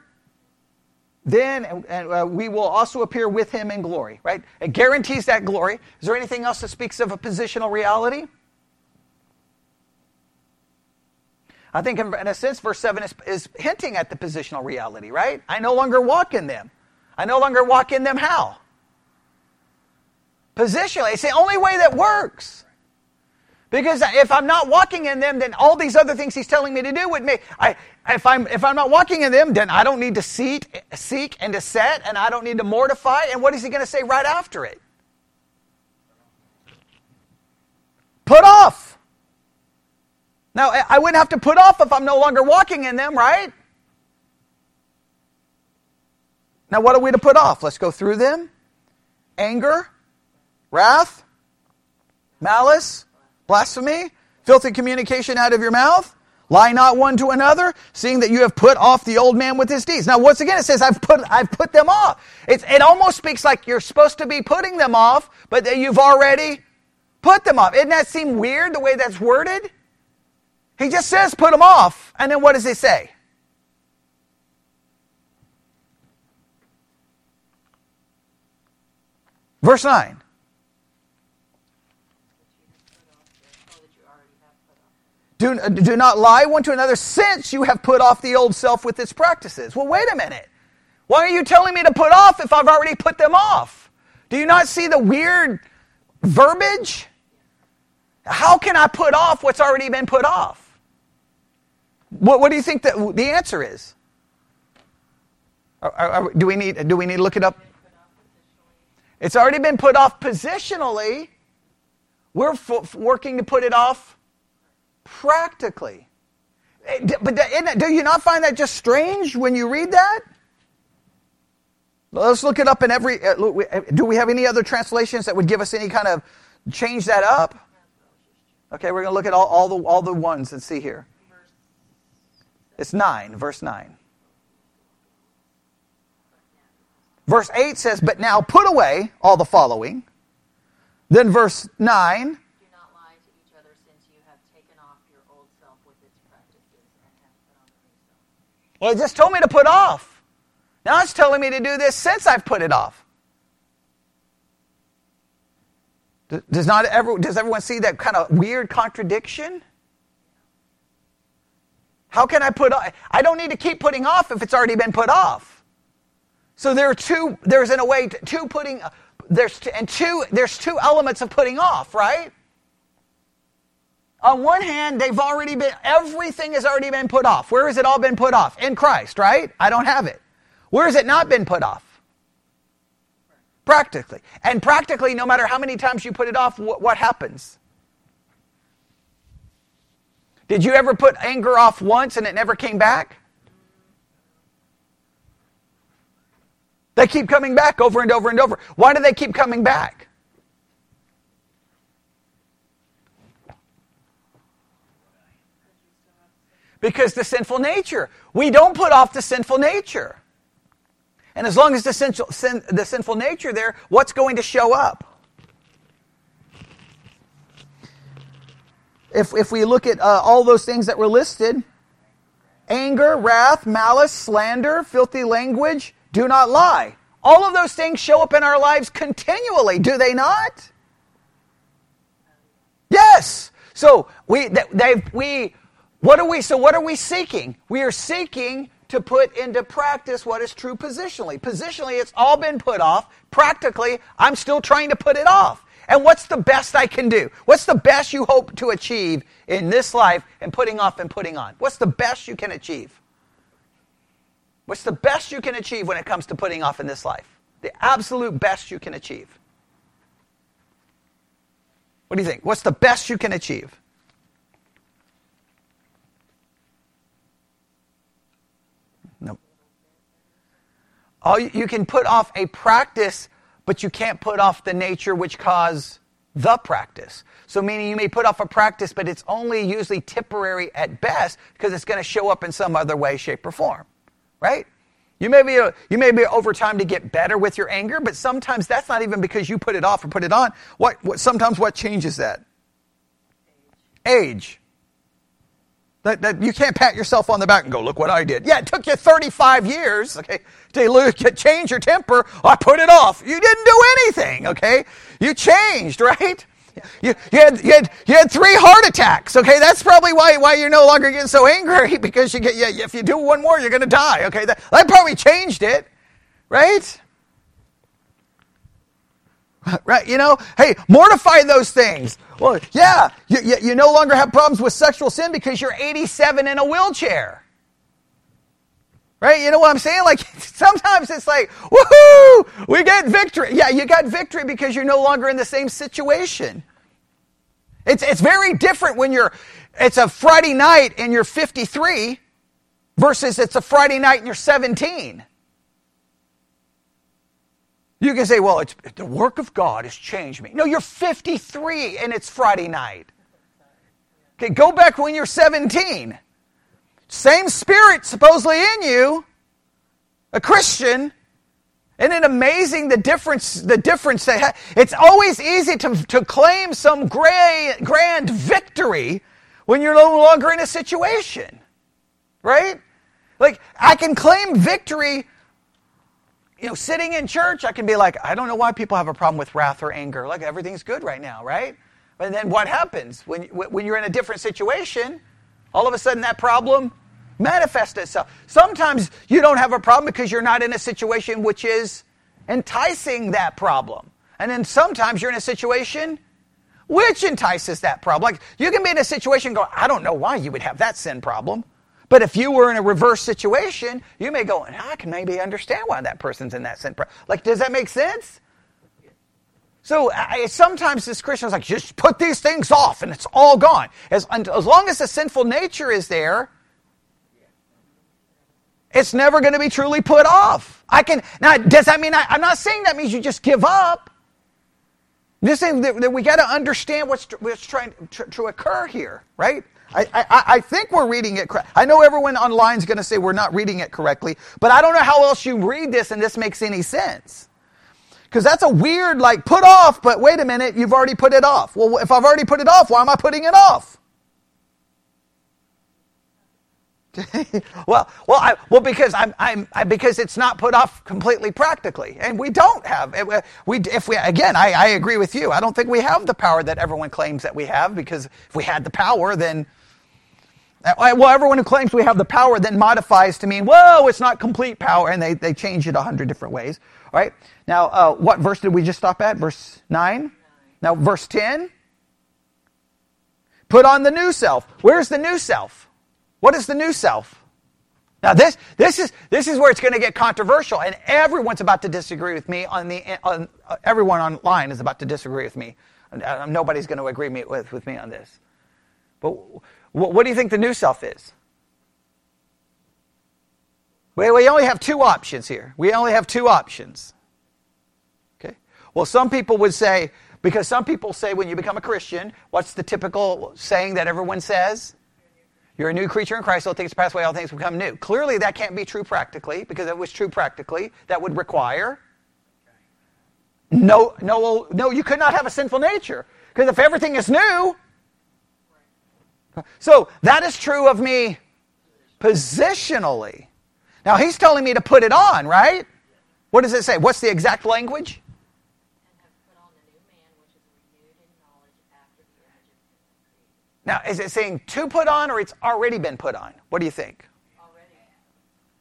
then, and we will also appear with him in glory, right? It guarantees that glory. Is there anything else that speaks of a positional reality? I think in a sense, verse 7 is hinting at the positional reality, right? I no longer walk in them. I no longer walk in them how? Positionally. It's the only way that works. Because if I'm not walking in them, then all these other things he's telling me to do with me, if I'm not walking in them, then I don't need to seek and to set, and I don't need to mortify. And what is he going to say right after it? Put off. Now, I wouldn't have to put off if I'm no longer walking in them, right? Now, what are we to put off? Let's go through them. Anger, wrath, malice, blasphemy, filthy communication out of your mouth, lie not one to another, seeing that you have put off the old man with his deeds. Now, once again, it says, I've put them off. It almost speaks like you're supposed to be putting them off, but that you've already put them off. Doesn't that seem weird, the way that's worded? He just says, put them off, and then what does he say? Verse 9. Do not lie one to another, since you have put off the old self with its practices. Well, wait a minute. Why are you telling me to put off if I've already put them off? Do you not see the weird verbiage? How can I put off what's already been put off? What do you think the answer is? Do we need to look it up? It's already been put off positionally. We're working to put it off practically. But do you not find that just strange when you read that? Let's look it up in every... Do we have any other translations that would give us any kind of... change that up? Okay, we're going to look at all the ones and see here. It's 9, verse 9. Verse 8 says, but now put away all the following. Then verse 9... Well, it just told me to put off. Now it's telling me to do this since I've put it off. Does everyone see that kind of weird contradiction? How can I put off? I don't need to keep putting off if it's already been put off. So there's two elements of putting off, right? On one hand, everything has already been put off. Where has it all been put off? In Christ, right? I don't have it. Where has it not been put off? Practically. And practically, no matter how many times you put it off, what happens? Did you ever put anger off once and it never came back? They keep coming back over and over and over. Why do they keep coming back? Because the sinful nature. We don't put off the sinful nature. And as long as the sinful nature there, what's going to show up? If we look at all those things that were listed, anger, wrath, malice, slander, filthy language, do not lie. All of those things show up in our lives continually, do they not? Yes. So what are we seeking? We are seeking to put into practice what is true positionally. Positionally, it's all been put off. Practically, I'm still trying to put it off. And what's the best I can do? What's the best you hope to achieve in this life in putting off and putting on? What's the best you can achieve? What's the best you can achieve when it comes to putting off in this life? The absolute best you can achieve. What do you think? What's the best you can achieve? Nope. You can put off a practice, but you can't put off the nature which caused the practice. So meaning you may put off a practice, but it's only usually temporary at best because it's going to show up in some other way, shape, or form. Right? You may be over time to get better with your anger, but sometimes that's not even because you put it off or put it on. Sometimes what changes that? Age. That you can't pat yourself on the back and go, look what I did. Yeah, it took you 35 years, okay, to change your temper. I put it off. You didn't do anything, okay? You changed, right? You had 3 heart attacks, okay? That's probably why you're no longer getting so angry, because if you do one more, you're going to die, okay? That probably changed it, right? Right, hey, mortify those things. Well, yeah, you no longer have problems with sexual sin because you're 87 in a wheelchair. Right? You know what I'm saying? Like, sometimes it's like, woohoo, we get victory. Yeah, you got victory because you're no longer in the same situation. It's very different when it's a Friday night and you're 53 versus it's a Friday night and you're 17. You can say, well, the work of God has changed me. No, you're 53 and it's Friday night. Okay, go back when you're 17. Same spirit supposedly in you, a Christian. Isn't it amazing the difference they have? It's always easy to claim some grand victory when you're no longer in a situation, right? Like, I can claim victory, sitting in church, I can be like, I don't know why people have a problem with wrath or anger. Like, everything's good right now, right? But then what happens when you're in a different situation? All of a sudden, that problem manifests itself. Sometimes you don't have a problem because you're not in a situation which is enticing that problem. And then sometimes you're in a situation which entices that problem. Like, you can be in a situation going, I don't know why you would have that sin problem. But if you were in a reverse situation, you may go, I can maybe understand why that person's in that sin problem. Like, does that make sense? So sometimes this Christian is like, just put these things off and it's all gone. As long as the sinful nature is there, it's never going to be truly put off. Does that mean, I'm not saying that means you just give up. I'm just saying that we got to understand what's trying to occur here, right? I think we're reading it correctly. I know everyone online is going to say we're not reading it correctly, but I don't know how else you read this and this makes any sense. Because that's a weird, put off, but wait a minute, you've already put it off. Well, if I've already put it off, why am I putting it off? Because it's not put off completely practically. And we don't have, I agree with you. I don't think we have the power that everyone claims that we have, because if we had the power, then Well, everyone who claims we have the power then modifies to mean, whoa, it's not complete power, and they change it 100 different ways. All right? Now, what verse did we just stop at? Verse 9? Now, verse 10? Put on the new self. Where's the new self? What is the new self? Now, this is where it's going to get controversial, and everyone's about to disagree with me. Everyone online is about to disagree with me. Nobody's going to agree with me on this. But what do you think the new self is? We only have two options here. We only have two options. Okay. Well, some people would say, because some people say when you become a Christian, what's the typical saying that everyone says? You're a new creature in Christ, all things pass away, all things become new. Clearly, that can't be true practically, because if it was true practically, that would require no, you could not have a sinful nature, because if everything is new. So that is true of me positionally. Now, he's telling me to put it on, right? What does it say? What's the exact language? Now, is it saying to put on, or it's already been put on? What do you think? Already.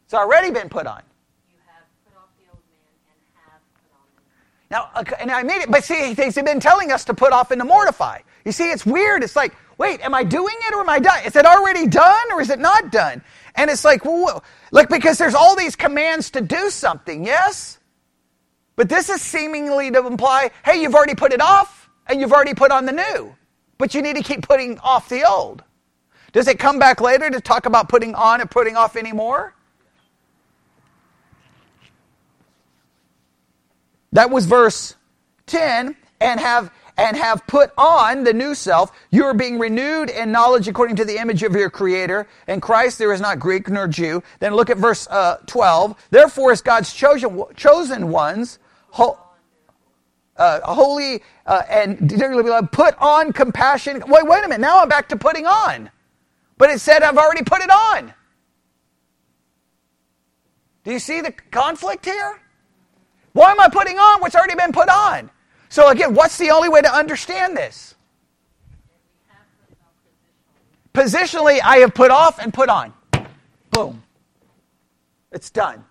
It's already been put on. You have put off the old man and have put on the new man. Now, and I made it, but see, he's been telling us to put off and to mortify. You see, it's weird. It's like, wait, am I doing it or am I done? Is it already done or is it not done? And it's like, whoa, like, because there's all these commands to do something, yes? But this is seemingly to imply, hey, you've already put it off and you've already put on the new. But you need to keep putting off the old. Does it come back later to talk about putting on and putting off anymore? That was verse 10, and have put on the new self. You are being renewed in knowledge according to the image of your Creator. In Christ there is not Greek nor Jew. Then look at verse 12. Therefore is God's chosen ones, holy and dearly beloved, put on compassion. Wait a minute, now I'm back to putting on. But it said I've already put it on. Do you see the conflict here? Why am I putting on what's already been put on? So again, what's the only way to understand this? Positionally, I have put off and put on. Boom. It's done.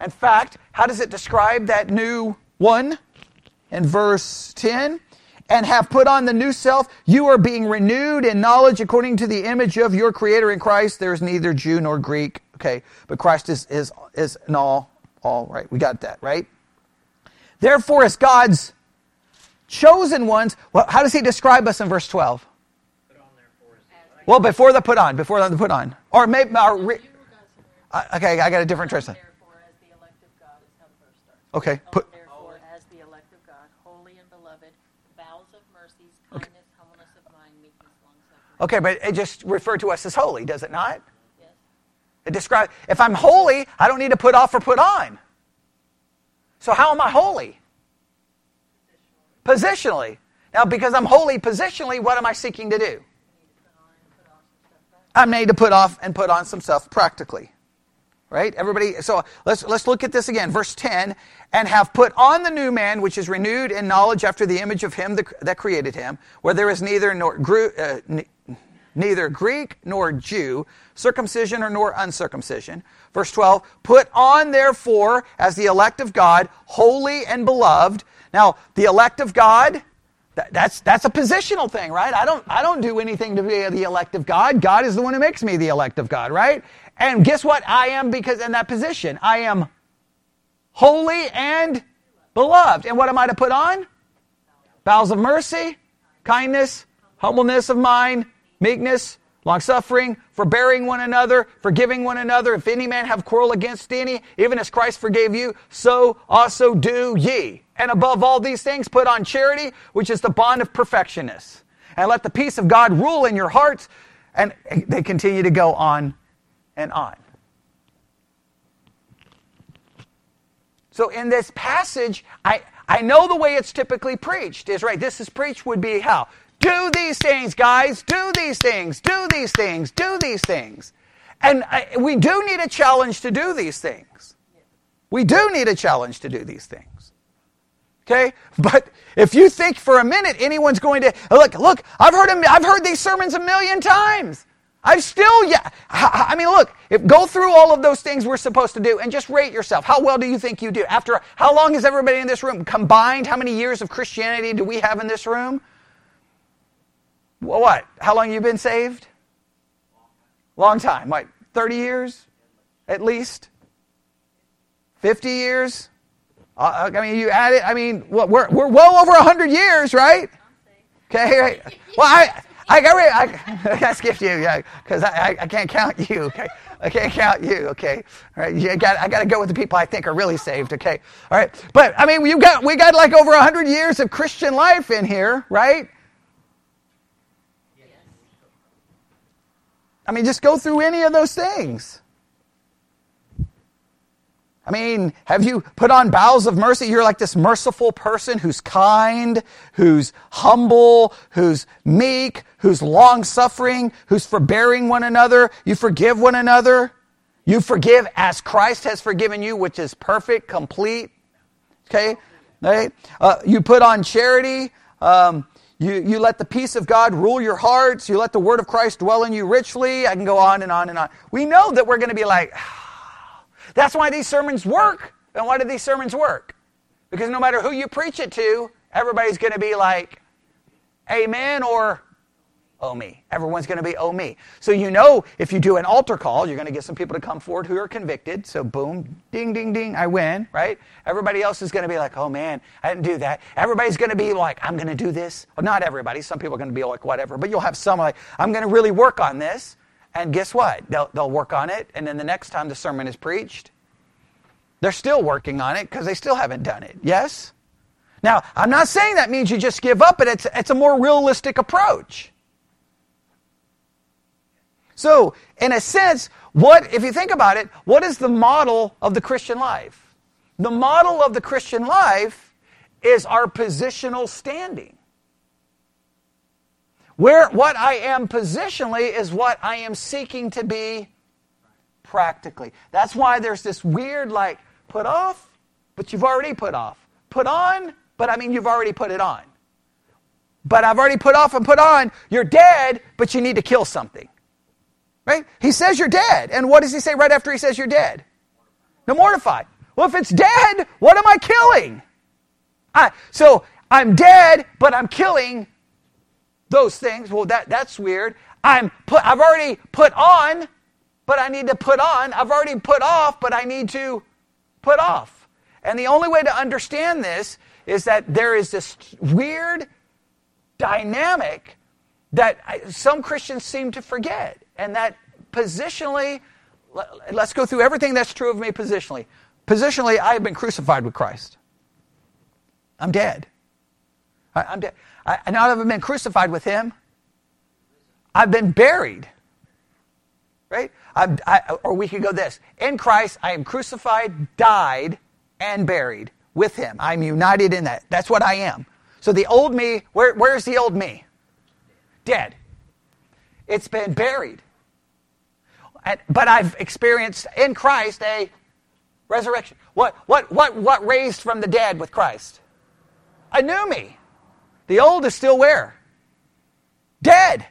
In fact, how does it describe that new one? In verse 10, and have put on the new self, you are being renewed in knowledge according to the image of your Creator. In Christ there is neither Jew nor Greek. Okay, but Christ is in all right. We got that, right? Therefore as God's chosen ones, well, how does he describe us in verse 12? Well, before the put on. Or maybe okay, I got a different translation. Okay, put okay, but it just referred to us as holy, does it not? Yes. It describes, if I'm holy, I don't need to put off or put on. So how am I holy? Positionally. Now, because I'm holy positionally, what am I seeking to do? I need to put off and put on some stuff practically. Right? Everybody, so let's look at this again. Verse 10, and have put on the new man, which is renewed in knowledge after the image of him that created him, where there is neither Greek nor Jew, circumcision nor uncircumcision. Verse 12, put on therefore as the elect of God, holy and beloved. Now, the elect of God, that's a positional thing, right? I don't do anything to be the elect of God. God is the one who makes me the elect of God, right? And guess what? I am, because in that position, I am holy and beloved. And what am I to put on? Bowels of mercy, kindness, humbleness of mind, meekness, long-suffering, forbearing one another, forgiving one another. If any man have quarrel against any, even as Christ forgave you, so also do ye. And above all these things, put on charity, which is the bond of perfectionness. And let the peace of God rule in your hearts. And they continue to go on and on. So in this passage, I know the way it's typically preached is right. This is preached would be how? Do these things, guys. Do these things. Do these things. Do these things. And we do need a challenge to do these things. We do need a challenge to do these things. Okay? But if you think for a minute anyone's going to, look, I've heard these sermons a million times. Go through all of those things we're supposed to do and just rate yourself. How well do you think you do? After how long is everybody in this room? Combined, how many years of Christianity do we have in this room? What? How long have you been saved? Long time. Like 30 years? At least? 50 years? You add it. We're well over 100 years, right? Okay. Right. Well, I skipped you, yeah, because I can't count you. Okay, I can't count you. Okay, all right. I got to go with the people I think are really saved. Okay, all right. But we got like over 100 years of Christian life in here, right? Just go through any of those things. Have you put on bowels of mercy? You're like this merciful person who's kind, who's humble, who's meek, who's long-suffering, who's forbearing one another. You forgive one another. You forgive as Christ has forgiven you, which is perfect, complete. Okay? Right? You put on charity. You let the peace of God rule your hearts. You let the word of Christ dwell in you richly. I can go on and on and on. We know that we're going to be like... That's why these sermons work. And why do these sermons work? Because no matter who you preach it to, everybody's going to be like, amen or oh me. Everyone's going to be oh me. So you know if you do an altar call, you're going to get some people to come forward who are convicted. So boom, ding, ding, ding, I win, right? Everybody else is going to be like, oh man, I didn't do that. Everybody's going to be like, I'm going to do this. Well, not everybody. Some people are going to be like, whatever. But you'll have some like, I'm going to really work on this. And guess what? They'll work on it, and then the next time the sermon is preached, they're still working on it because they still haven't done it. Yes? Now, I'm not saying that means you just give up, but it's a more realistic approach. So, in a sense, if you think about it, what is the model of the Christian life? The model of the Christian life is our positional standing. What I am positionally is what I am seeking to be practically. That's why there's this weird, put off, but you've already put off. Put on, but you've already put it on. But I've already put off and put on. You're dead, but you need to kill something. Right? He says you're dead. And what does he say right after he says you're dead? No, mortify. Well, if it's dead, what am I killing? So I'm dead, but I'm killing those things. Well, that's weird. I've already put on, but I need to put on. I've already put off, but I need to put off. And the only way to understand this is that there is this weird dynamic that some Christians seem to forget. And that positionally, let's go through everything that's true of me positionally. Positionally, I have been crucified with Christ. I'm dead. I'm dead. I not have been crucified with him. I've been buried. Right? Or we could go this. In Christ, I am crucified, died, and buried with him. I'm united in that. That's what I am. So the old me, where's the old me? Dead. It's been buried. But I've experienced in Christ a resurrection. What raised from the dead with Christ? A new me. The old is still where? Dead.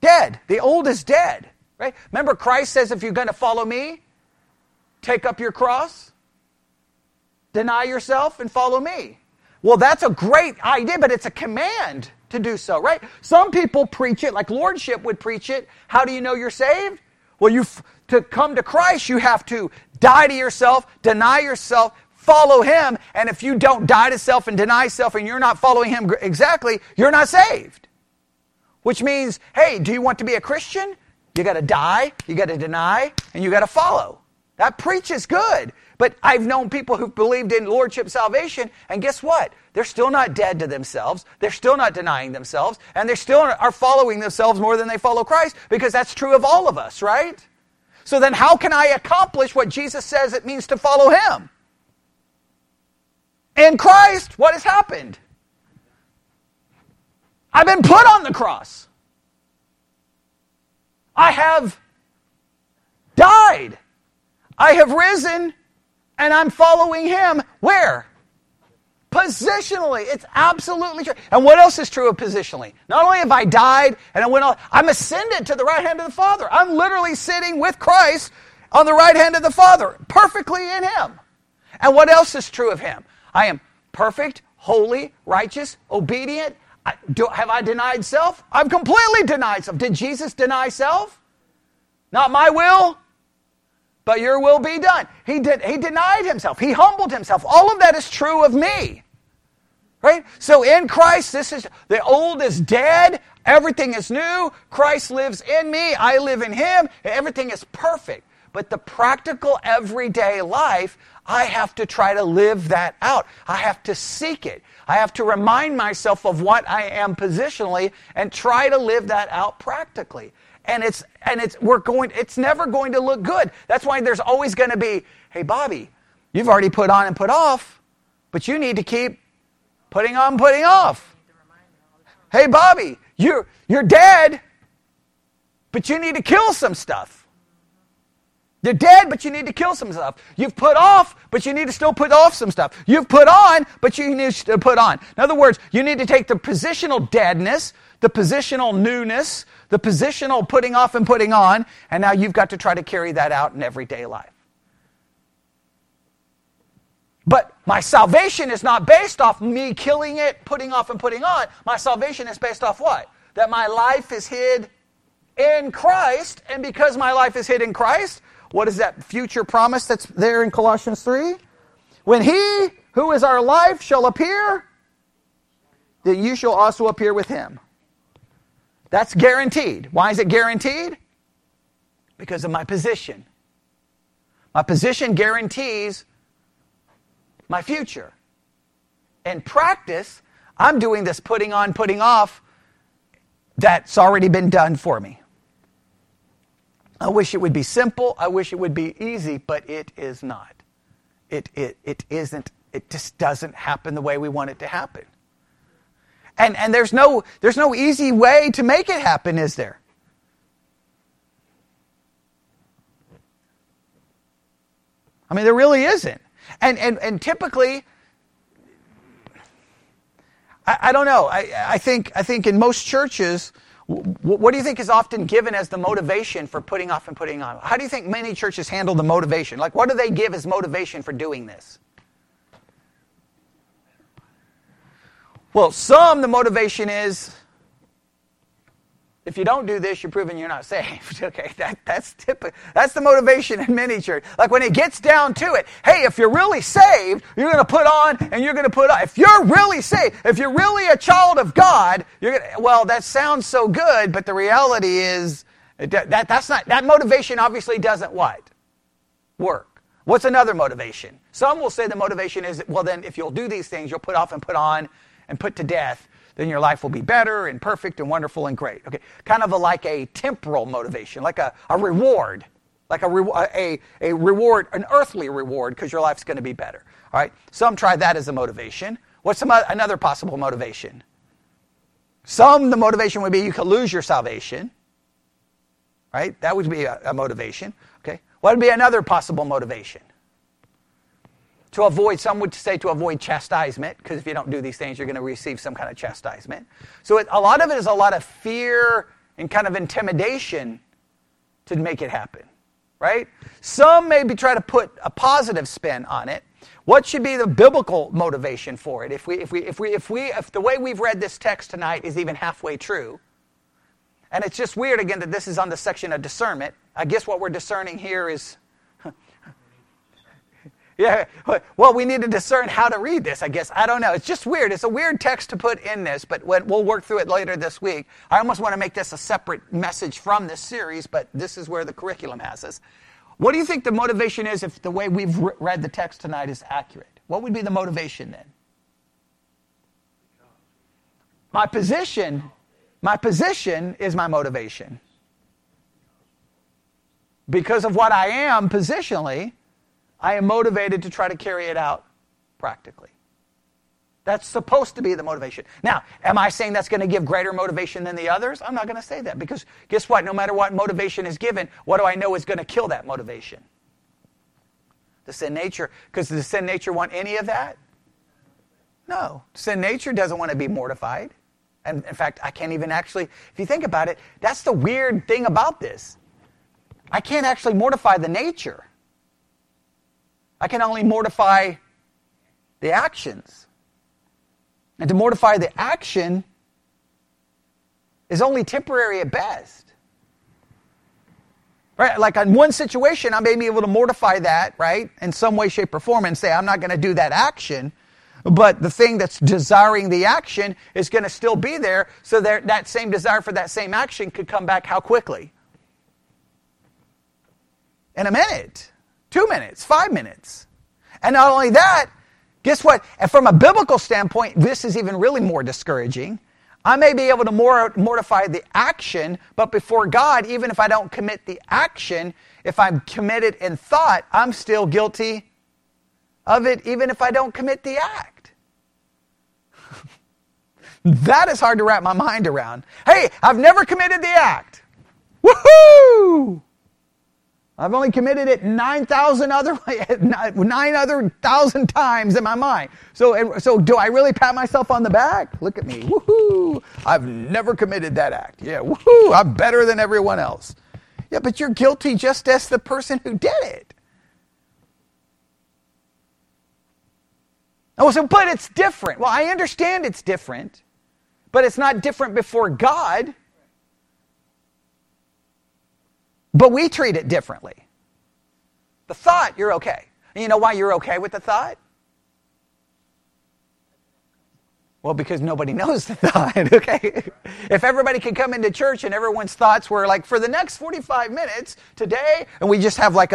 Dead. The old is dead. Right? Remember, Christ says, if you're going to follow me, take up your cross, deny yourself, and follow me. Well, that's a great idea, but it's a command to do so, right? Some people preach it, like Lordship would preach it. How do you know you're saved? Well, to come to Christ, you have to die to yourself, deny yourself, follow him, and if you don't die to self and deny self and you're not following him exactly, you're not saved. Which means, hey, do you want to be a Christian? You got to die, you got to deny, and you got to follow. That preach is good. But I've known people who believed in Lordship salvation, and guess what? They're still not dead to themselves, they're still not denying themselves, and they still are following themselves more than they follow Christ, because that's true of all of us, right? So then how can I accomplish what Jesus says it means to follow him? In Christ, what has happened? I've been put on the cross. I have died. I have risen, and I'm following him. Where? Positionally, it's absolutely true. And what else is true of positionally? Not only have I died and I went on, I'm ascended to the right hand of the Father. I'm literally sitting with Christ on the right hand of the Father, perfectly in Him. And what else is true of Him? I am perfect, holy, righteous, obedient. Have I denied self? I've completely denied self. Did Jesus deny self? Not my will, but your will be done. He denied himself. He humbled himself. All of that is true of me. Right? So in Christ, this is the old is dead. Everything is new. Christ lives in me. I live in Him. Everything is perfect. But the practical everyday life, I have to try to live that out. I have to seek it. I have to remind myself of what I am positionally and try to live that out practically. It's never going to look good. That's why there's always going to be, hey, Bobby, you've already put on and put off, but you need to keep putting on and putting off. Hey, Bobby, you're dead, but you need to kill some stuff. You're dead, but you need to kill some stuff. You've put off, but you need to still put off some stuff. You've put on, but you need to put on. In other words, you need to take the positional deadness, the positional newness, the positional putting off and putting on, and now you've got to try to carry that out in everyday life. But my salvation is not based off me killing it, putting off and putting on. My salvation is based off what? That my life is hid in Christ, and because my life is hid in Christ, what is that future promise that's there in Colossians 3? When He, who is our life, shall appear, then you shall also appear with Him. That's guaranteed. Why is it guaranteed? Because of my position. My position guarantees my future. In practice, I'm doing this putting on, putting off that's already been done for me. I wish it would be simple. I wish it would be easy, but it is not. It isn't. It just doesn't happen the way we want it to happen. And there's no easy way to make it happen, is there? I mean, there really isn't. And typically, I don't know. I think in most churches, what do you think is often given as the motivation for putting off and putting on? How do you think many churches handle the motivation? Like, what do they give as motivation for doing this? Well, the motivation is, if you don't do this, you're proving you're not saved. Okay, that's typical. That's the motivation in many churches. Like when it gets down to it, hey, if you're really saved, you're going to put on and you're going to put on. If you're really saved, if you're really a child of God, that sounds so good, but the reality is that motivation obviously doesn't work. What's another motivation? Some will say the motivation is, well, then if you'll do these things, you'll put off and put on and put to death, then your life will be better and perfect and wonderful and great. Okay, kind of like a temporal motivation, like a reward, like a reward, an earthly reward, because your life's going to be better. All right, some try that as a motivation. What's another possible motivation? The motivation would be you could lose your salvation. Right, that would be a motivation. Okay. What would be another possible motivation? Some would say to avoid chastisement, because if you don't do these things, you're going to receive some kind of chastisement. So a lot of it is a lot of fear and kind of intimidation to make it happen, right? Some maybe try to put a positive spin on it. What should be the biblical motivation for it? If the way we've read this text tonight is even halfway true, and it's just weird, again, that this is on the section of discernment. I guess what we're discerning here is, we need to discern how to read this, I guess. I don't know. It's just weird. It's a weird text to put in this, but we'll work through it later this week. I almost want to make this a separate message from this series, but this is where the curriculum has us. What do you think the motivation is if the way we've read the text tonight is accurate? What would be the motivation then? My position is my motivation. Because of what I am positionally, I am motivated to try to carry it out practically. That's supposed to be the motivation. Now, am I saying that's going to give greater motivation than the others? I'm not going to say that, because guess what? No matter what motivation is given, what do I know is going to kill that motivation? The sin nature. Because does the sin nature want any of that? No. Sin nature doesn't want to be mortified. And in fact, I can't even actually, if you think about it, that's the weird thing about this. I can't actually mortify the nature. I can only mortify the actions. And to mortify the action is only temporary at best. Right? Like on one situation, I may be able to mortify that, right, in some way, shape, or form and say, I'm not going to do that action. But the thing that's desiring the action is going to still be there, so that same desire for that same action could come back how quickly? In a minute, 2 minutes, 5 minutes. And not only that, guess what? And from a biblical standpoint, this is even really more discouraging. I may be able to mortify the action, but before God, even if I don't commit the action, if I'm committed in thought, I'm still guilty of it, even if I don't commit the act. That is hard to wrap my mind around. Hey, I've never committed the act. Woohoo! I've only committed it 9,000 times in my mind. So do I really pat myself on the back? Look at me. Woohoo! I've never committed that act. Yeah, woohoo! I'm better than everyone else. Yeah, but you're guilty just as the person who did it. Oh, so, but it's different. Well, I understand it's different, but it's not different before God. But we treat it differently. The thought, you're okay. And you know why you're okay with the thought? Well, because nobody knows the thought, okay? If everybody could come into church and everyone's thoughts were like, for the next 45 minutes today, and we just have like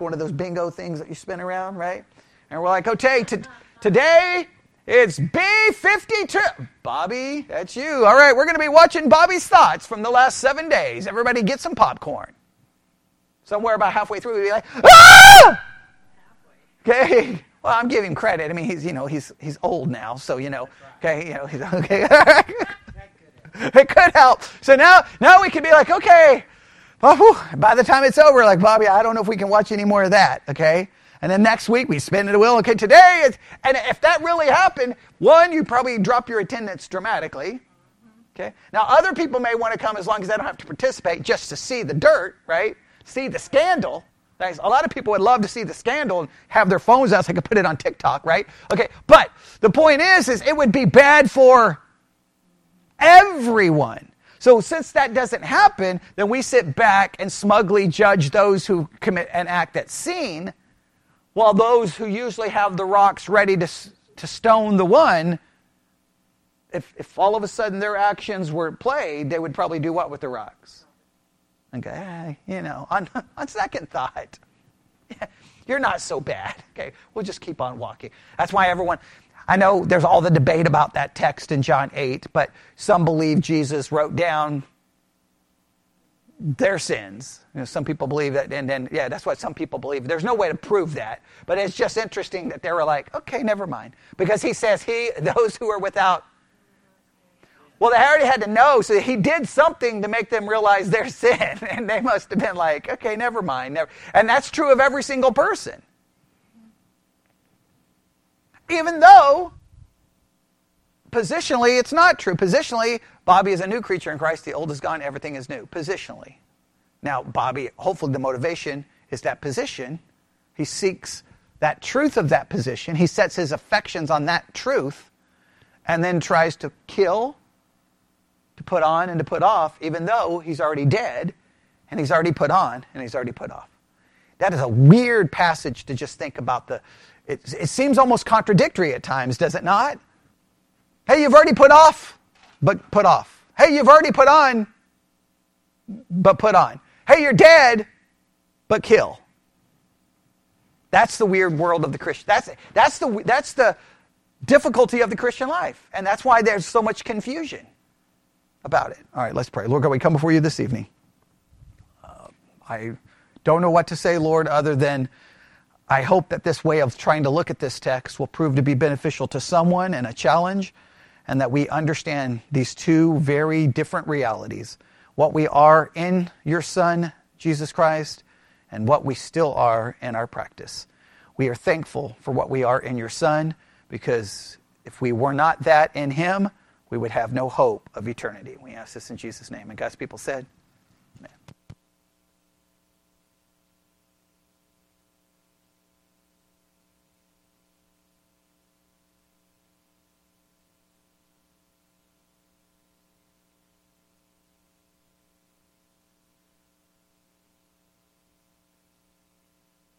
one of those bingo things that you spin around, right? And we're like, okay, today it's B52. Bobby, that's you. All right, we're going to be watching Bobby's thoughts from the last 7 days. Everybody get some popcorn. Somewhere about halfway through, we'd be like, ah! Okay, well, I'm giving him credit. I mean, he's old now, so, he's okay. All right. It could help. So now we could be like, okay, by the time it's over, like, Bobby, I don't know if we can watch any more of that, okay? And then next week, we spin it a wheel. Okay, today is... And if that really happened, one, you'd probably drop your attendance dramatically. Okay? Now, other people may want to come as long as they don't have to participate just to see the dirt, right? See the scandal. Thanks. A lot of people would love to see the scandal and have their phones out so they could put it on TikTok, right? Okay, but the point is it would be bad for everyone. So since that doesn't happen, then we sit back and smugly judge those who commit an act that's seen, while those who usually have the rocks ready to stone the one, if all of a sudden their actions were played, they would probably do what with the rocks? Okay, on second thought, yeah, you're not so bad. Okay, we'll just keep on walking. That's why everyone, I know there's all the debate about that text in John 8, but some believe Jesus wrote down their sins. Some people believe that, and then, yeah, that's what some people believe. There's no way to prove that, but it's just interesting that they were like, okay, never mind. Because he says, those who are without, well, they already had to know, so he did something to make them realize their sin, and they must have been like, okay, never mind. Never. And that's true of every single person. Even though, positionally, it's not true. Positionally, Bobby is a new creature in Christ. The old is gone. Everything is new. Positionally. Now, Bobby, hopefully the motivation is that position. He seeks that truth of that position. He sets his affections on that truth and then tries to kill, to put on, and to put off, even though he's already dead and he's already put on and he's already put off. That is a weird passage to just think about. It seems almost contradictory at times, does it not? Hey, you've already put off, but put off. Hey, you've already put on, but put on. Hey, you're dead, but kill. That's the weird world of the Christian. That's the difficulty of the Christian life. And that's why there's so much confusion about it. All right, let's pray. Lord God, we come before you this evening. I don't know what to say, Lord, other than I hope that this way of trying to look at this text will prove to be beneficial to someone and a challenge, and that we understand these two very different realities, what we are in your Son, Jesus Christ, and what we still are in our practice. We are thankful for what we are in your Son, because if we were not that in him, we would have no hope of eternity. We ask this in Jesus' name. And God's people said,